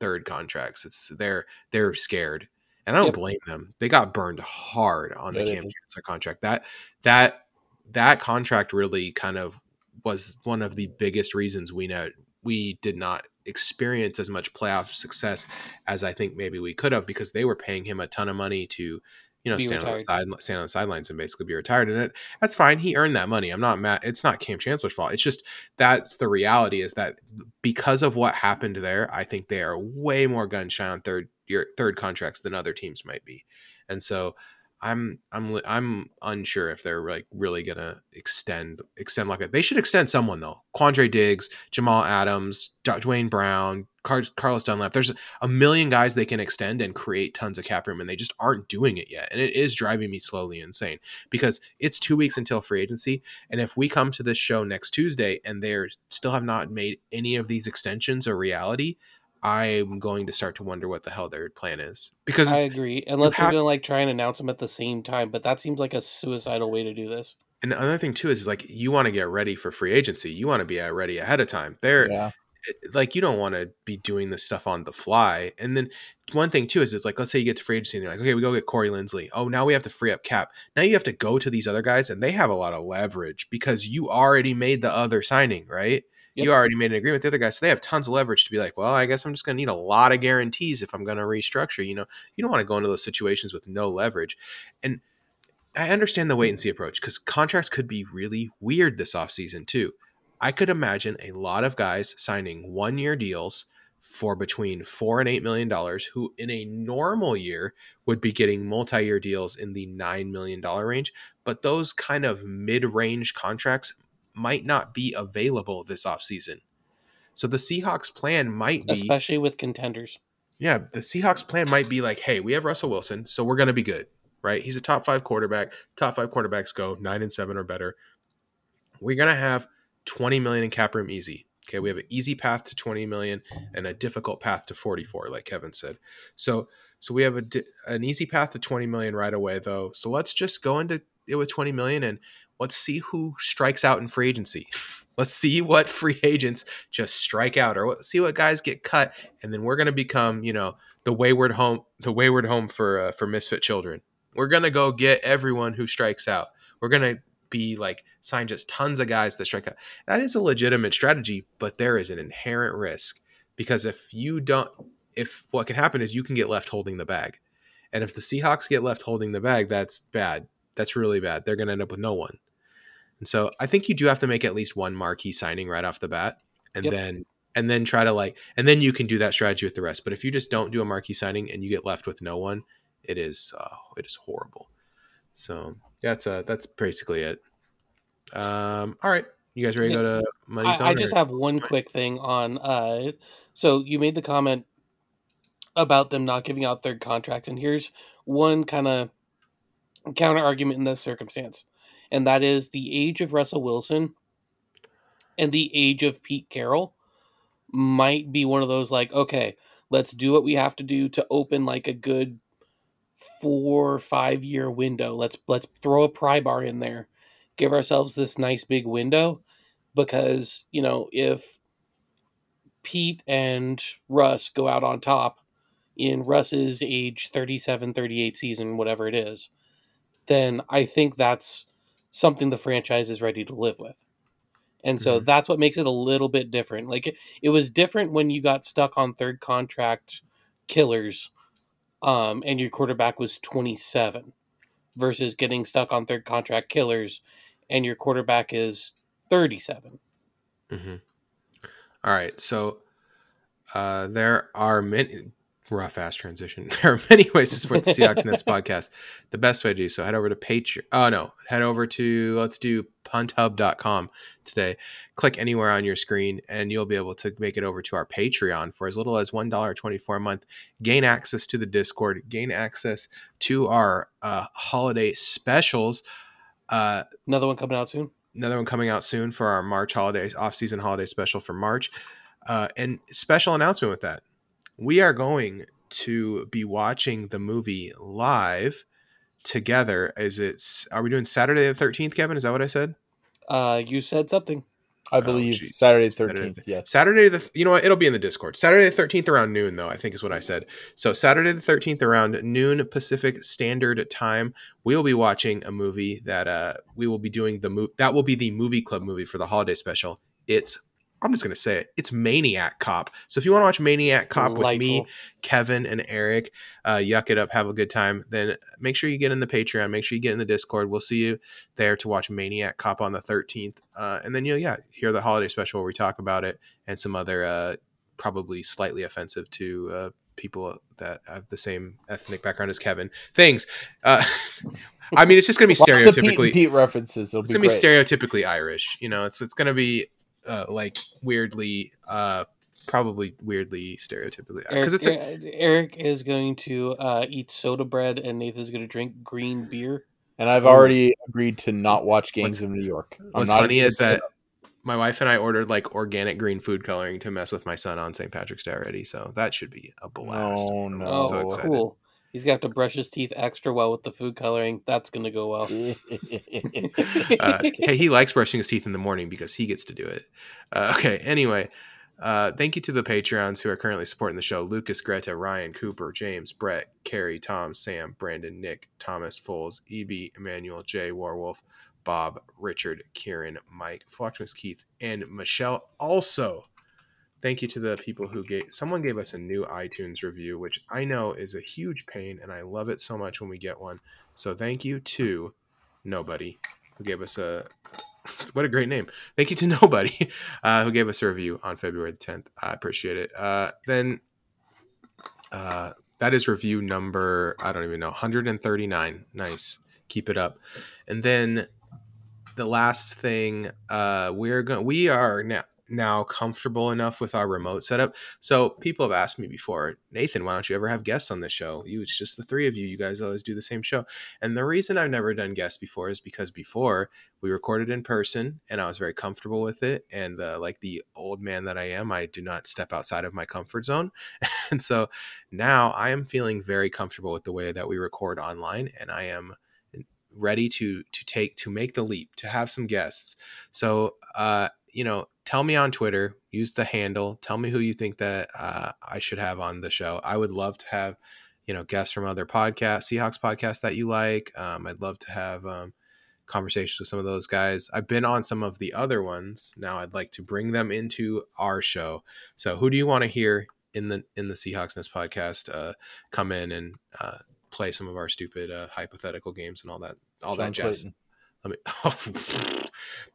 third contracts. It's they're they're scared. And I don't yep. blame them. They got burned hard on yeah, the Cam Chancellor contract. That that that contract really kind of was one of the biggest reasons we know we did not experience as much playoff success as I think maybe we could have, because they were paying him a ton of money to, you know, stand on, the side, stand on the sidelines and basically be retired. And it, that's fine. He earned that money. I'm not mad. It's not Cam Chancellor's fault. It's just that's the reality, is that because of what happened there, I think they are way more gun shy on third your third contracts than other teams might be. And so I'm I'm I'm unsure if they're like really gonna extend extend Lockett. They should extend someone though. Quandre Diggs, Jamal Adams, Dwayne Brown, Car- Carlos Dunlap. There's a million guys they can extend and create tons of cap room, and they just aren't doing it yet. And it is driving me slowly insane, because it's two weeks until free agency, and if we come to this show next Tuesday and they still have not made any of these extensions a reality, I'm going to start to wonder what the hell their plan is. Because I agree, unless they're gonna like try and announce them at the same time, but that seems like a suicidal way to do this. And another thing too is, is like you want to get ready for free agency. You want to be ready ahead of time. They're yeah. like you don't want to be doing this stuff on the fly. And then one thing too is it's like, let's say you get to free agency and you're like, okay, we go get Corey Linsley. Oh, now we have to free up cap. Now you have to go to these other guys, and they have a lot of leverage because you already made the other signing, right? You already made an agreement with the other guys, so they have tons of leverage to be like, well, I guess I'm just going to need a lot of guarantees if I'm going to restructure. You know, you don't want to go into those situations with no leverage. And I understand the wait and see approach, because contracts could be really weird this offseason too. I could imagine a lot of guys signing one-year deals for between four and eight million dollars, who in a normal year would be getting multi-year deals in the nine million dollar range. But those kind of mid-range contracts might not be available this offseason. So the Seahawks plan might be... Especially with contenders. Yeah, the Seahawks plan might be like, hey, we have Russell Wilson, so we're going to be good, right? He's a top five quarterback. Top five quarterbacks go nine and seven or better. We're going to have twenty million dollars in cap room easy. Okay, we have an easy path to twenty million dollars and a difficult path to forty-four, like Kevin said. So so we have a, an easy path to twenty million dollars right away, though. So let's just go into it with twenty million dollars and... let's see who strikes out in free agency. Let's see what free agents just strike out, or what, see what guys get cut, and then we're going to become, you know, the wayward home, the wayward home for uh, for misfit children. We're going to go get everyone who strikes out. We're going to be like sign just tons of guys that strike out. That is a legitimate strategy, but there is an inherent risk, because if you don't, if what can happen is you can get left holding the bag, and if the Seahawks get left holding the bag, that's bad. That's really bad. They're going to end up with no one. And so I think you do have to make at least one marquee signing right off the bat, and yep. then and then try to like and then you can do that strategy with the rest. But if you just don't do a marquee signing and you get left with no one, it is uh, it is horrible. So yeah, that's uh, that's basically it. Um, all right, you guys ready to go to Money Song? I, I just or? have one quick thing on. Uh, so you made the comment about them not giving out third contracts, and here's one kind of counter argument in this circumstance. And that is the age of Russell Wilson and the age of Pete Carroll might be one of those like, okay, let's do what we have to do to open like a good four or five year window. Let's let's throw a pry bar in there, give ourselves this nice big window, because, you know, if Pete and Russ go out on top in Russ's age thirty-seven, thirty-eight season, whatever it is, then I think that's something the franchise is ready to live with. And so mm-hmm. that's what makes it a little bit different. Like it, it was different when you got stuck on third contract killers um, and your quarterback was twenty-seven versus getting stuck on third contract killers and your quarterback is thirty-seven. Mm-hmm. All right. So uh, there are many... rough ass transition. There are many ways to support the Seahawks Nest podcast. The best way to do so, head over to Patreon. Oh no, head over to let's do punt hub dot com today. Click anywhere on your screen and you'll be able to make it over to our Patreon for as little as one dollar twenty-four a month. Gain access to the Discord, gain access to our uh, holiday specials. Uh, another one coming out soon. Another one coming out soon for our March holiday, off-season holiday special for March. Uh, and special announcement with that. We are going to be watching the movie live together. Is it? Are we doing Saturday the thirteenth, Kevin? Is that what I said? Uh, you said something. I believe oh, Saturday the thirteenth. Yeah, Saturday the you know what? It'll be in the Discord. Saturday the thirteenth around noon, though, I think is what I said. So Saturday the thirteenth around noon Pacific Standard Time, we'll be watching a movie that uh we will be doing the movie that will be the movie club movie for the holiday special. It's I'm just gonna say it. It's Maniac Cop. So if you want to watch Maniac Cop Delightful. with me, Kevin, and Eric, uh, yuck it up, have a good time. Then make sure you get in the Patreon. Make sure you get in the Discord. We'll see you there to watch Maniac Cop on the thirteenth, uh, and then you'll yeah hear the holiday special where we talk about it and some other uh, probably slightly offensive to uh, people that have the same ethnic background as Kevin things. Uh, I mean, it's just gonna be stereotypically Pete, Pete references. It'll it's be gonna great. be stereotypically Irish. You know, it's it's gonna be. Uh, like weirdly, uh, probably weirdly stereotypically. Eric, it's a- Eric is going to uh, eat soda bread, and Nathan's going to drink green beer. And I've already agreed to not watch games in New York. I'm what's funny is that my wife and I ordered like organic green food coloring to mess with my son on Saint Patrick's Day already, so that should be a blast. Oh no! I'm so excited. Cool. He's going to have to brush his teeth extra well with the food coloring. That's going to go well. uh, hey, he likes brushing his teeth in the morning because he gets to do it. Uh, okay, anyway, uh, thank you to the Patreons who are currently supporting the show. Lucas, Greta, Ryan, Cooper, James, Brett, Carrie, Tom, Sam, Brandon, Nick, Thomas, Foles, E B, Emmanuel, Jay, Warwolf, Bob, Richard, Kieran, Mike, Flockmas, Keith, and Michelle. Also, thank you to the people who gave someone gave us a new iTunes review, which I know is a huge pain, and I love it so much when we get one. So thank you to nobody who gave us a what a great name. Thank you to nobody uh, who gave us a review on February the tenth. I appreciate it. Uh, then uh, that is review number I don't even know one hundred thirty-nine. Nice, keep it up. And then the last thing uh, we're going we are now. now comfortable enough with our remote setup. So people have asked me before, Nathan, why don't you ever have guests on this show? You, it's just the three of you. You guys always do the same show. And the reason I've never done guests before is because before we recorded in person and I was very comfortable with it. And uh, like the old man that I am, I do not step outside of my comfort zone. And so now I am feeling very comfortable with the way that we record online, and I am ready to, to take, to make the leap, to have some guests. So, uh, you know, tell me on Twitter, use the handle. Tell me who you think that uh, I should have on the show. I would love to have, you know, guests from other podcasts, Seahawks podcasts that you like. Um, I'd love to have um, conversations with some of those guys. I've been on some of the other ones. Now I'd like to bring them into our show. So who do you want to hear in the in the Seahawks Nest podcast uh, come in and uh, play some of our stupid uh, hypothetical games and all that, all John that jazz? Clayton. Let me. Oh,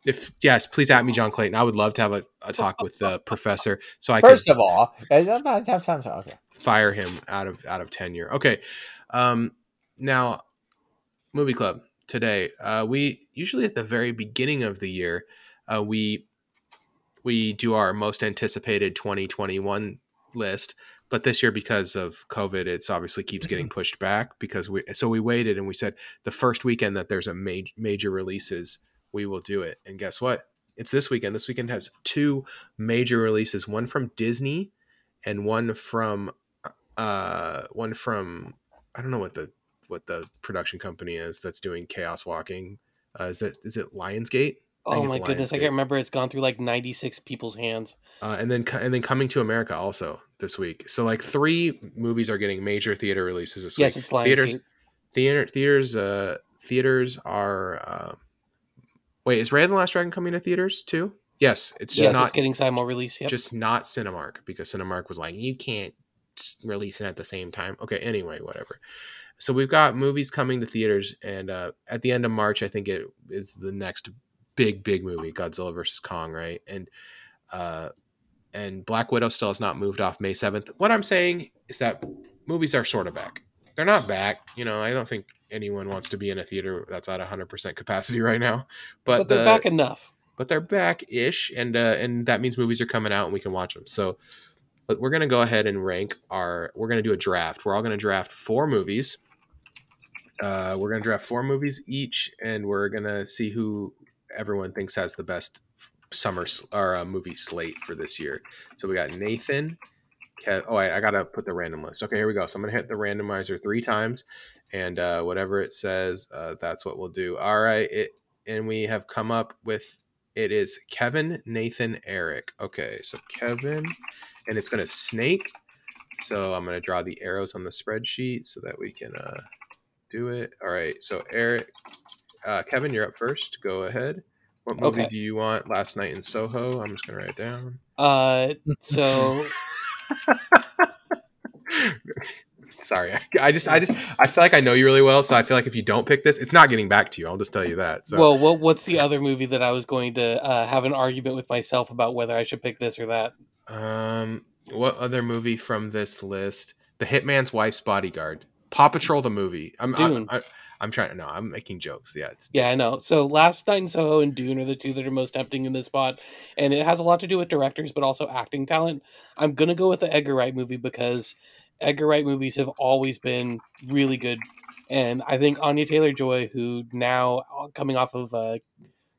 if yes, please at me, John Clayton. I would love to have a, a talk with the professor. So I first could of all, fire him out of out of tenure. Okay, um, now movie club today. Uh, we usually at the very beginning of the year, uh, we we do our most anticipated twenty twenty-one list. But this year, because of COVID, it's obviously keeps getting pushed back because we, so we waited and we said the first weekend that there's a major, major releases, we will do it. And guess what? It's this weekend. This weekend has two major releases, one from Disney and one from, uh, one from, I don't know what the, what the production company is that's doing Chaos Walking. Uh, is that, is it Lionsgate? Oh my goodness. Lionsgate. I can't remember. It's gone through like ninety-six people's hands. Uh, and then, and then Coming to America also this week. So like three movies are getting major theater releases this yes, week. Yes, it's Lionsgate. Theaters, theater, theaters, uh, theaters are, uh, wait, is Ray and the Last Dragon coming to theaters too? Yes. It's just yes, not it's getting simul release. Yep. Just not Cinemark because Cinemark was like, you can't release it at the same time. Okay. Anyway, whatever. So we've got movies coming to theaters, and uh, at the end of March, I think it is the next big, big movie, Godzilla versus Kong, right? And uh, and Black Widow still has not moved off May seventh. What I'm saying is that movies are sort of back. They're not back. You know, I don't think anyone wants to be in a theater that's at one hundred percent capacity right now. But, but they're the, back enough. But they're back-ish, and, uh, and that means movies are coming out and we can watch them. So but we're going to go ahead and rank our – we're going to do a draft. We're all going to draft four movies. Uh, we're going to draft four movies each, and we're going to see who – everyone thinks has the best summer or uh, movie slate for this year. So we got Nathan. Kev, oh, I, I got to put the random list. Okay, here we go. So I'm going to hit the randomizer three times, and uh, whatever it says, uh, that's what we'll do. All right. It, and we have come up with It is Kevin, Nathan, Eric. Okay, so Kevin, and it's going to snake. So I'm going to draw the arrows on the spreadsheet so that we can uh, do it. All right, so Eric, uh, Kevin, you're up first. Go ahead. What movie okay. do you want? Last Night in Soho. I'm just going to write it down. Uh, so... Sorry, I just, I just, I feel like I know you really well, so I feel like if you don't pick this, it's not getting back to you. I'll just tell you that. So. Well, what, what's the other movie that I was going to uh, have an argument with myself about whether I should pick this or that? Um, what other movie from this list? The Hitman's Wife's Bodyguard, Paw Patrol the movie. I'm, Dune. I, I, I'm trying to. No, I'm making jokes. Yeah, it's yeah, I know. So Last Night in Soho and Dune are the two that are most tempting in this spot, and it has a lot to do with directors, but also acting talent. I'm gonna go with the Edgar Wright movie because Edgar Wright movies have always been really good, and I think Anya Taylor-Joy, who now coming off of uh,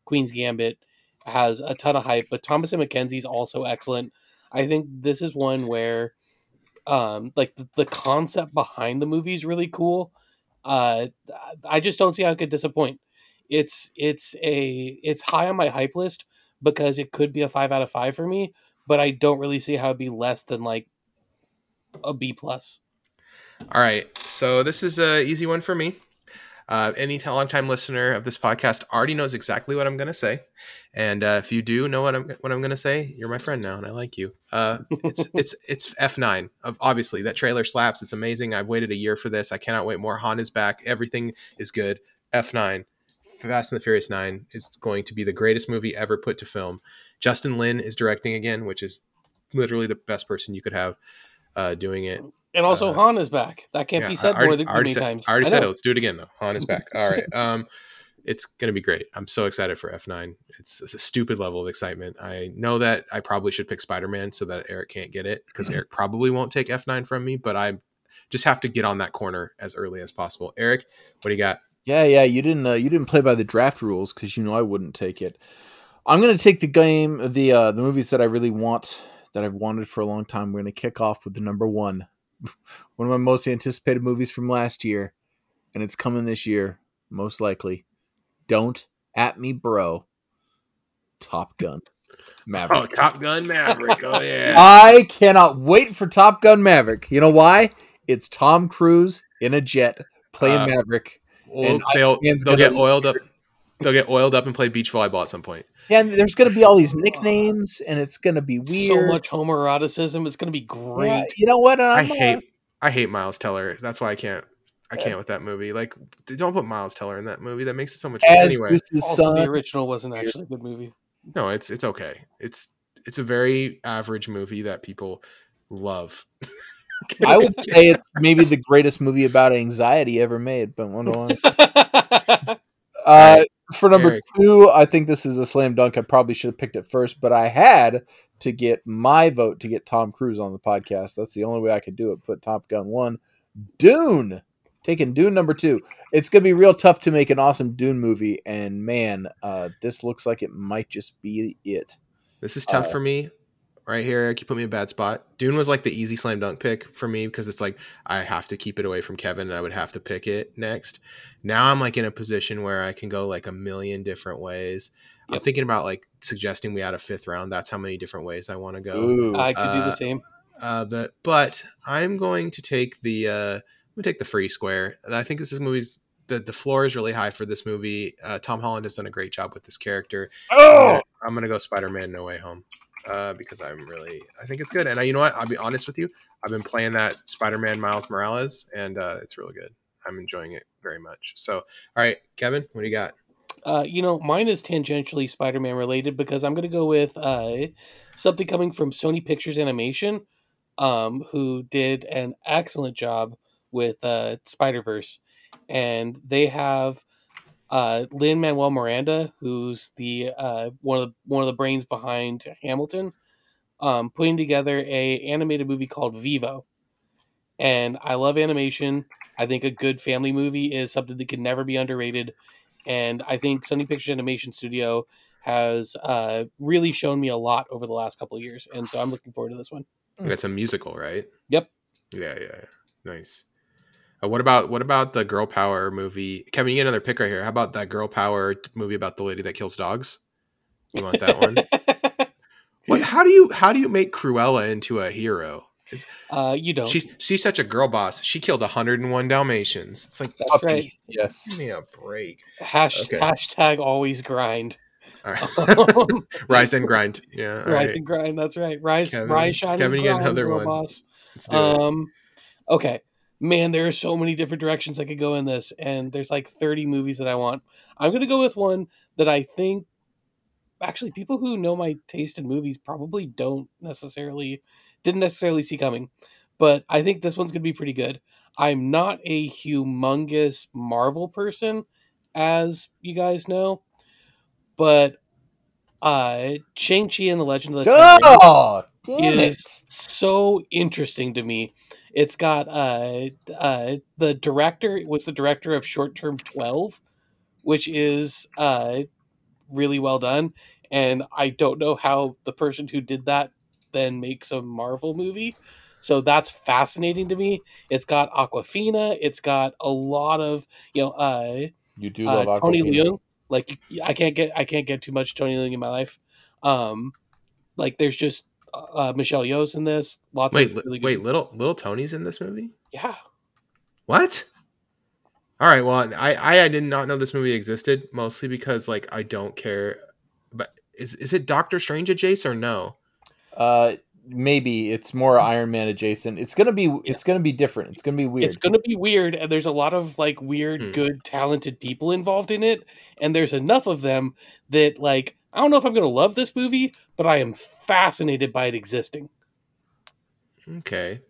Queen's Gambit, has a ton of hype, but Thomas and Mackenzie's also excellent. I think this is one where um, like the, the concept behind the movie is really cool. Uh, I just don't see how it could disappoint. It's it's a it's high on my hype list because it could be a five out of five for me, but I don't really see how it'd be less than like a B plus. All right. So this is an easy one for me. Uh, any t- longtime listener of this podcast already knows exactly what I'm going to say. And uh, if you do know what I'm, what I'm going to say, you're my friend now and I like you. Uh, it's, it's, it's F nine. Obviously that trailer slaps. It's amazing. I've waited a year for this. I cannot wait more. Han is back. Everything is good. F nine, Fast and the Furious nine is going to be the greatest movie ever put to film. Justin Lin is directing again, which is literally the best person you could have uh doing it, and also uh, Han is back. That can't yeah, be said already, more than many said, times. I already I said it. Let's do it again though. Han is back. All right, um, it's gonna be great. I'm so excited for F nine. It's, it's a stupid level of excitement. I know that I probably should pick Spider-Man so that Eric can't get it because Eric probably won't take F nine from me. But I just have to get on that corner as early as possible. Eric, what do you got? Yeah, yeah. You didn't uh, you didn't play by the draft rules because you know I wouldn't take it. I'm gonna take the game the uh, the movies that I really want. That I've wanted for a long time. We're going to kick off with the number one, one of my most anticipated movies from last year, and it's coming this year, most likely. Don't at me, bro. Top Gun Maverick. Oh, Top Gun Maverick. Oh yeah. I cannot wait for Top Gun Maverick. You know why? It's Tom Cruise in a jet playing uh, Maverick. Oil, they'll they'll get oiled up. They'll get oiled up and play beach volleyball at some point. Yeah, and there's going to be all these nicknames, and it's going to be weird. So much homoeroticism. It's going to be great. Yeah, you know what? I'm I hate gonna... I hate Miles Teller. That's why I can't I can't yeah. with that movie. Like, don't put Miles Teller in that movie. That makes it so much better. Anyway, also, the original wasn't actually a good movie. No, it's it's okay. It's it's a very average movie that people love. I would say it's maybe the greatest movie about anxiety ever made, but one to one. Uh, for number Eric. two, I think this is a slam dunk. I probably should have picked it first, but I had to get my vote to get Tom Cruise on the podcast. That's the only way I could do it. Put Top Gun one. Dune. Taking Dune number two. It's going to be real tough to make an awesome Dune movie, and man, uh, this looks like it might just be it. This is tough uh, for me. Right here, Eric, you put me in a bad spot. Dune was like the easy slam dunk pick for me because it's like I have to keep it away from Kevin and I would have to pick it next. Now I'm like in a position where I can go like a million different ways. Yep. I'm thinking about like suggesting we add a fifth round. That's how many different ways I want to go. Ooh. I could uh, do the same. Uh, the, but I'm going to take the uh, I'm gonna take the free square. I think this is movie's the the floor is really high for this movie. Uh, Tom Holland has done a great job with this character. Oh, I'm gonna, I'm gonna go Spider-Man No Way Home. Uh, because I'm really, I think it's good. And I, you know what? I'll be honest with you. I've been playing that Spider-Man Miles Morales, and uh, it's really good. I'm enjoying it very much. So, all right, Kevin, what do you got? Uh, you know, mine is tangentially Spider-Man related because I'm going to go with uh, something coming from Sony Pictures Animation, um, who did an excellent job with uh, Spider-Verse. And they have Uh, Lin-Manuel Miranda, who's the uh, one of the, one of the brains behind Hamilton, um, putting together a animated movie called Vivo, and I love animation. I think a good family movie is something that can never be underrated, and I think Sony Pictures Animation Studio has uh, really shown me a lot over the last couple of years, and so I'm looking forward to this one. It's a musical, right? Yep. Yeah, yeah, yeah. Nice. What about what about the girl power movie? Kevin, you get another pick right here. How about that girl power movie about the lady that kills dogs? You want that one? What? How do you how do you make Cruella into a hero? It's, uh, you don't. She's she's such a girl boss. She killed one hundred and one Dalmatians. It's like, that's right. Yes. Give me a break. Hash, okay. Hashtag always grind. All right. Um, rise and grind. Yeah. All rise right. and grind. That's right. Rise, Kevin, rise, shine, Kevin, and grind. Kevin, you get another girl one. Boss. Let's do um, it. Okay. Man, there are so many different directions I could go in this, and there's like thirty movies that I want. I'm going to go with one that I think, actually, people who know my taste in movies probably don't necessarily, didn't necessarily see coming, but I think this one's going to be pretty good. I'm not a humongous Marvel person, as you guys know, but uh, Shang-Chi and the Legend of the Ten Rings oh, is it. so interesting to me. It's got uh, uh, the director was the director of Short Term twelve, which is uh, really well done. And I don't know how the person who did that then makes a Marvel movie. So that's fascinating to me. It's got Awkwafina. It's got a lot of, you know, uh, you do love uh, Tony Leung. Like I can't get I can't get too much Tony Leung in my life. Um, like there's just. Uh, Michelle Yeoh's in this. Lots wait, of really good wait, movies. little little Tony's in this movie? Yeah. What? All right. Well, I, I I did not know this movie existed, mostly because like I don't care. But is is it Doctor Strange adjacent or no? Uh, maybe it's more Iron Man adjacent. It's gonna be it's yeah. gonna be different. It's gonna be weird. It's gonna be weird, and there's a lot of like weird, hmm. good, talented people involved in it, and there's enough of them that like. I don't know if I'm going to love this movie, but I am fascinated by it existing. Okay.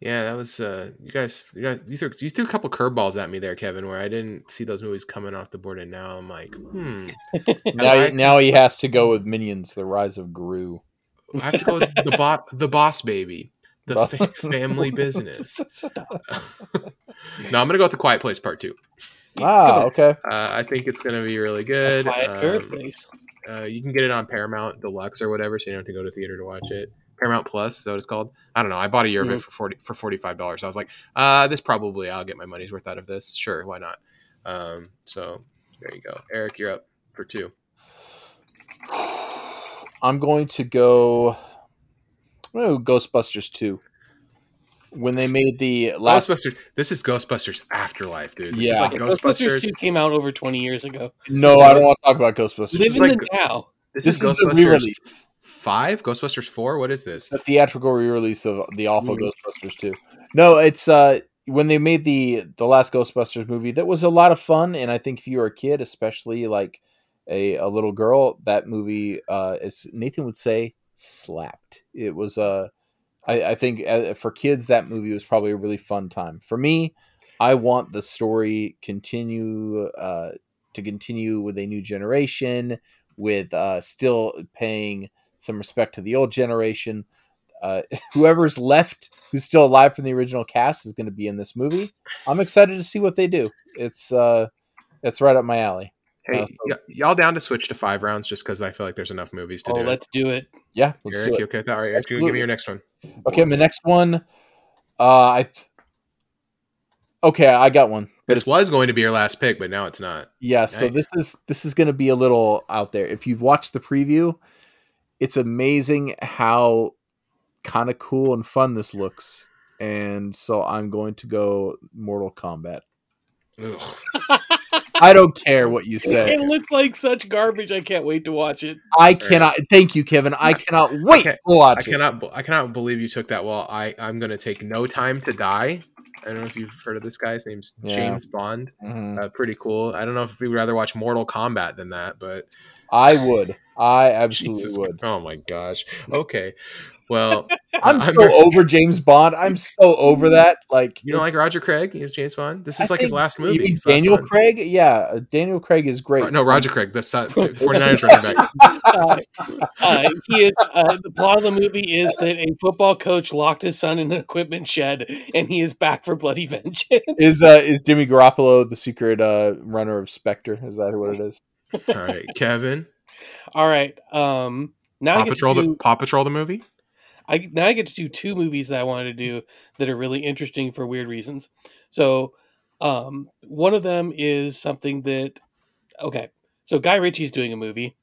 Yeah, that was uh, you guys. You guys, you threw, you threw a couple curveballs at me there, Kevin, where I didn't see those movies coming off the board, and now I'm like, hmm. now, I, now he has to go with Minions: The Rise of Gru. I have to go with the boss, the Boss Baby, the fa- Family Business. No, I'm going to go with The Quiet Place Part Two. Ah, okay. Uh, I think it's going to be really good. Um, uh, you can get it on Paramount Deluxe or whatever, so you don't have to go to theater to watch it. Paramount Plus is what it's called. I don't know. I bought a year mm-hmm. of it for forty for forty-five dollars. I was like, uh, this probably I'll get my money's worth out of this. Sure, why not? Um, so there you go, Eric. You're up for two. I'm going to go. I'm going to go Ghostbusters two. When they made the last Ghostbusters, this is Ghostbusters Afterlife, dude. This yeah, is like Ghostbusters. Ghostbusters two came out over twenty years ago. This no, I don't like, want to talk about Ghostbusters. This is like now. This, this is, is Ghostbusters re-release. Five, Ghostbusters four. What is this? The theatrical re-release of the awful mm. Ghostbusters two. No, it's uh, when they made the the last Ghostbusters movie. That was a lot of fun, and I think if you were a kid, especially like a a little girl, that movie, uh, as Nathan would say, slapped. It was a. Uh, I, I think for kids, that movie was probably a really fun time. For me, I want the story continue uh, to continue with a new generation, with uh, still paying some respect to the old generation. Uh, whoever's left, who's still alive from the original cast, is going to be in this movie. I'm excited to see what they do. It's uh, it's right up my alley. Hey, uh, so, y- y'all down to switch to five rounds just because I feel like there's enough movies to oh, do. Oh, let's it. do it. Yeah, let's Eric, do it. You okay with that? All right, Eric, give me your next one. Okay, my next one. Uh, I okay, I got one. This was going to be your last pick, but now it's not. Yeah, so nice. this is this is going to be a little out there. If you've watched the preview, it's amazing how kind of cool and fun this looks. And so I'm going to go Mortal Kombat. Ugh. I don't care what you say. It looks like such garbage. I can't wait to watch it. I cannot. Thank you, Kevin. I cannot wait I to watch I cannot, it. I cannot believe you took that. Well, I, I'm going to take No Time to Die. I don't know if you've heard of this guy. His name's yeah. James Bond. Mm-hmm. Uh, pretty cool. I don't know if we would rather watch Mortal Kombat than that, but. I would. I absolutely Jesus. would. Oh, my gosh. Okay. Well, I'm so I'm, over James Bond. I'm so over that. Like, you don't like Roger Craig? He's James Bond. This is I like his last movie. His Daniel last Craig? One. Yeah, Daniel Craig is great. Uh, no, Roger Craig. The forty-niners running back. Uh, uh, he is. Uh, the plot of the movie is that a football coach locked his son in an equipment shed, and he is back for bloody vengeance. Is uh, is Jimmy Garoppolo the secret uh, runner of Spectre? Is that what it is? All right, Kevin. All right. Um, now Paw I get Patrol to do... the Paw Patrol the movie. I, now I get to do two movies that I wanted to do that are really interesting for weird reasons. So um, one of them is something that, okay, so Guy Ritchie's doing a movie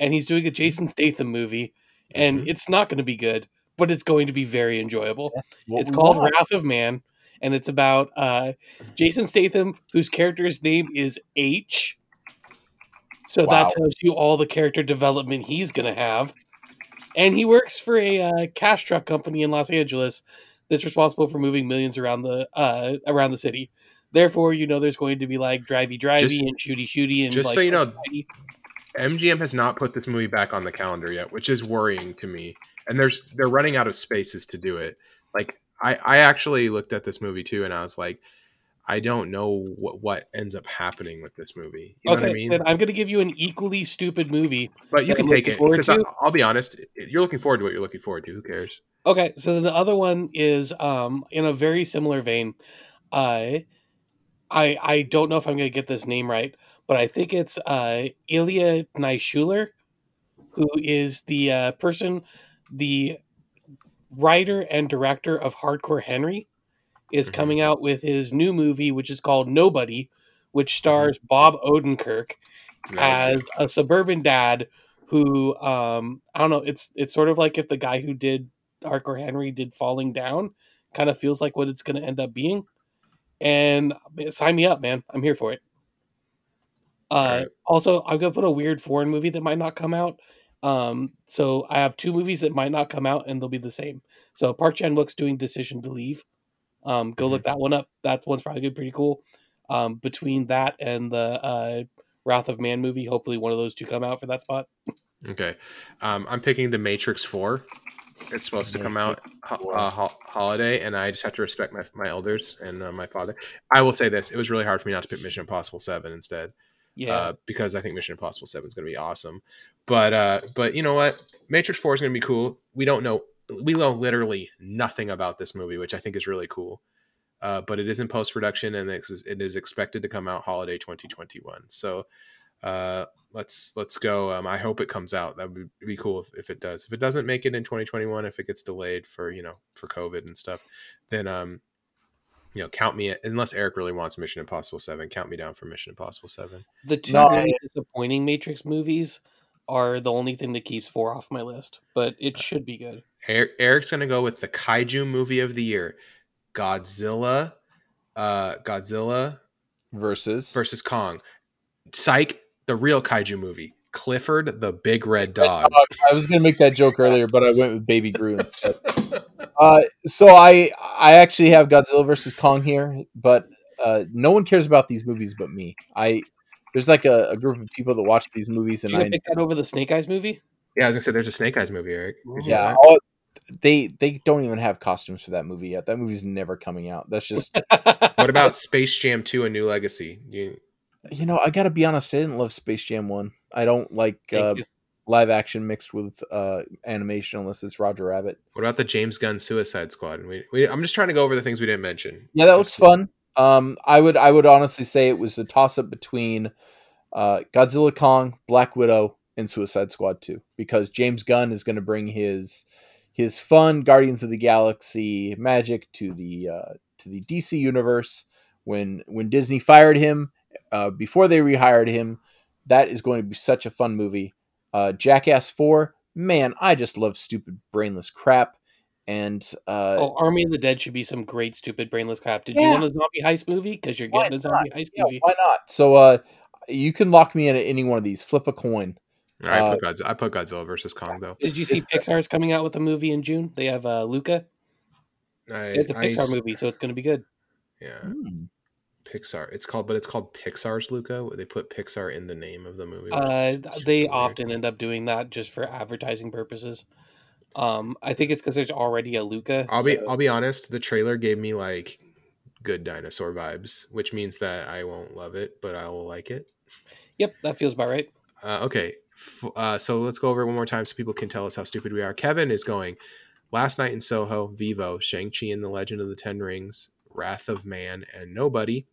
and he's doing a Jason Statham movie, and mm-hmm. it's not going to be good, but it's going to be very enjoyable. It's called want. Wrath of Man, and it's about uh, Jason Statham, whose character's name is H. So wow. that tells you all the character development he's going to have. And he works for a uh, cash truck company in Los Angeles that's responsible for moving millions around the uh, around the city. Therefore, you know there's going to be like drivey drivey just, and shooty shooty and just like, so you know, drivey. M G M has not put this movie back on the calendar yet, which is worrying to me. And there's they're running out of spaces to do it. Like I, I actually looked at this movie too, and I was like, I don't know what, what ends up happening with this movie. You know okay, what I mean? Then I'm going to give you an equally stupid movie. But you can take it. Because I, I'll be honest, you're looking forward to what you're looking forward to. Who cares? Okay, so then the other one is um, in a very similar vein. Uh, I I don't know if I'm going to get this name right, but I think it's uh, Ilya Naishuler, who is the uh, person, the writer and director of Hardcore Henry, is mm-hmm. coming out with his new movie, which is called Nobody, which stars mm-hmm. Bob Odenkirk yeah, as a suburban dad who, um, I don't know, it's it's sort of like if the guy who did Hardcore Henry did Falling Down, kind of feels like what it's going to end up being. And sign me up, man. I'm here for it. Uh, right. Also, I'm going to put a weird foreign movie that might not come out. Um, so I have two movies that might not come out, and they'll be the same. So Park Chan-wook's doing Decision to Leave. Um, go mm-hmm. look that one up. That one's probably good, pretty cool. Um, between that and the uh, Wrath of Man movie, hopefully one of those two come out for that spot. Okay, um, I'm picking The Matrix Four. It's supposed to come out ho- uh, ho- holiday, and I just have to respect my my elders and uh, my father. I will say this: it was really hard for me not to pick Mission Impossible Seven instead. Yeah, uh, because I think Mission Impossible Seven is going to be awesome. But uh, but you know what? Matrix Four is going to be cool. We don't know. We know literally nothing about this movie, which I think is really cool. Uh, but it is in post-production, and it is, it is expected to come out holiday twenty twenty-one. So uh, let's let's go. Um, I hope it comes out. That would be cool if, if it does. If it doesn't make it in twenty twenty-one, if it gets delayed for you know for COVID and stuff, then um, you know count me unless Eric really wants Mission Impossible Seven. Count me down for Mission Impossible Seven. The two no. really disappointing Matrix movies are the only thing that keeps four off my list, but it should be good. Eric's gonna go with the kaiju movie of the year, Godzilla, uh, Godzilla versus versus Kong. Psych, the real kaiju movie, Clifford the Big Red Dog. I was gonna make that joke earlier, but I went with Baby Gru. uh, so I I actually have Godzilla versus Kong here, but uh, no one cares about these movies but me. I there's like a, a group of people that watch these movies, and you I pick that over the Snake Eyes movie. Yeah, I was gonna say there's a Snake Eyes movie, Eric. Yeah. They they don't even have costumes for that movie yet. That movie's never coming out. That's just. What about Space Jam two: A New Legacy? You... you know, I gotta be honest. I didn't love Space Jam one. I don't like uh, live action mixed with uh, animation unless it's Roger Rabbit. What about the James Gunn Suicide Squad? We, we I'm just trying to go over the things we didn't mention. Yeah, that was fun. Um, I would I would honestly say it was a toss up between uh, Godzilla, Kong, Black Widow, and Suicide Squad two, because James Gunn is going to bring his. His fun Guardians of the Galaxy magic to the uh, to the D C universe. When when Disney fired him, uh, before they rehired him, that is going to be such a fun movie. Uh, Jackass four, man, I just love stupid brainless crap. And uh, oh, Army of the Dead should be some great stupid brainless crap. Did yeah. you want a zombie heist movie? Because you're getting why a zombie not? heist yeah, movie. Why not? So uh, you can lock me in at any one of these. Flip a coin. I put, uh, Godzilla, I put Godzilla versus Kong though. Did you see Pixar's coming out with a movie in June? They have uh, Luca. I, it's a Pixar I, movie, so it's going to be good. Yeah, mm. Pixar. It's called, but it's called Pixar's Luca. They put Pixar in the name of the movie. Uh, they weird. often end up doing that just for advertising purposes. Um, I think it's because there's already a Luca. I'll so. be I'll be honest. The trailer gave me like Good Dinosaur vibes, which means that I won't love it, but I will like it. Yep, that feels about right. Uh, okay. Uh, so let's go over it one more time so people can tell us how stupid we are. Kevin is going Last Night in Soho, Vivo, Shang-Chi and the Legend of the Ten Rings, Wrath of Man, and Nobody.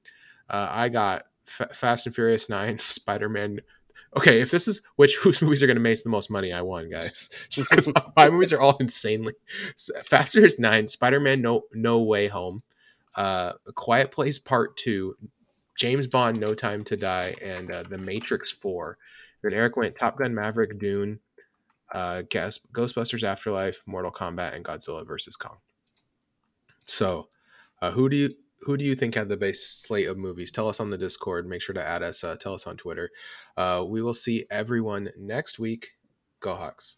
Uh, I got F- Fast and Furious nine, Spider-Man. Okay, if this is which whose movies are going to make the most money, I won, guys. Because my, my movies are all insanely. Fast and Furious nine, Spider-Man No No Way Home, uh, Quiet Place Part two, James Bond, No Time to Die, and uh, The Matrix four. Then Eric went Top Gun Maverick, Dune, uh, Ghostbusters Afterlife, Mortal Kombat, and Godzilla versus Kong. So uh, who do you who do you think had the best slate of movies? Tell us on the Discord. Make sure to add us. Uh, tell us on Twitter. Uh, we will see everyone next week. Go Hawks.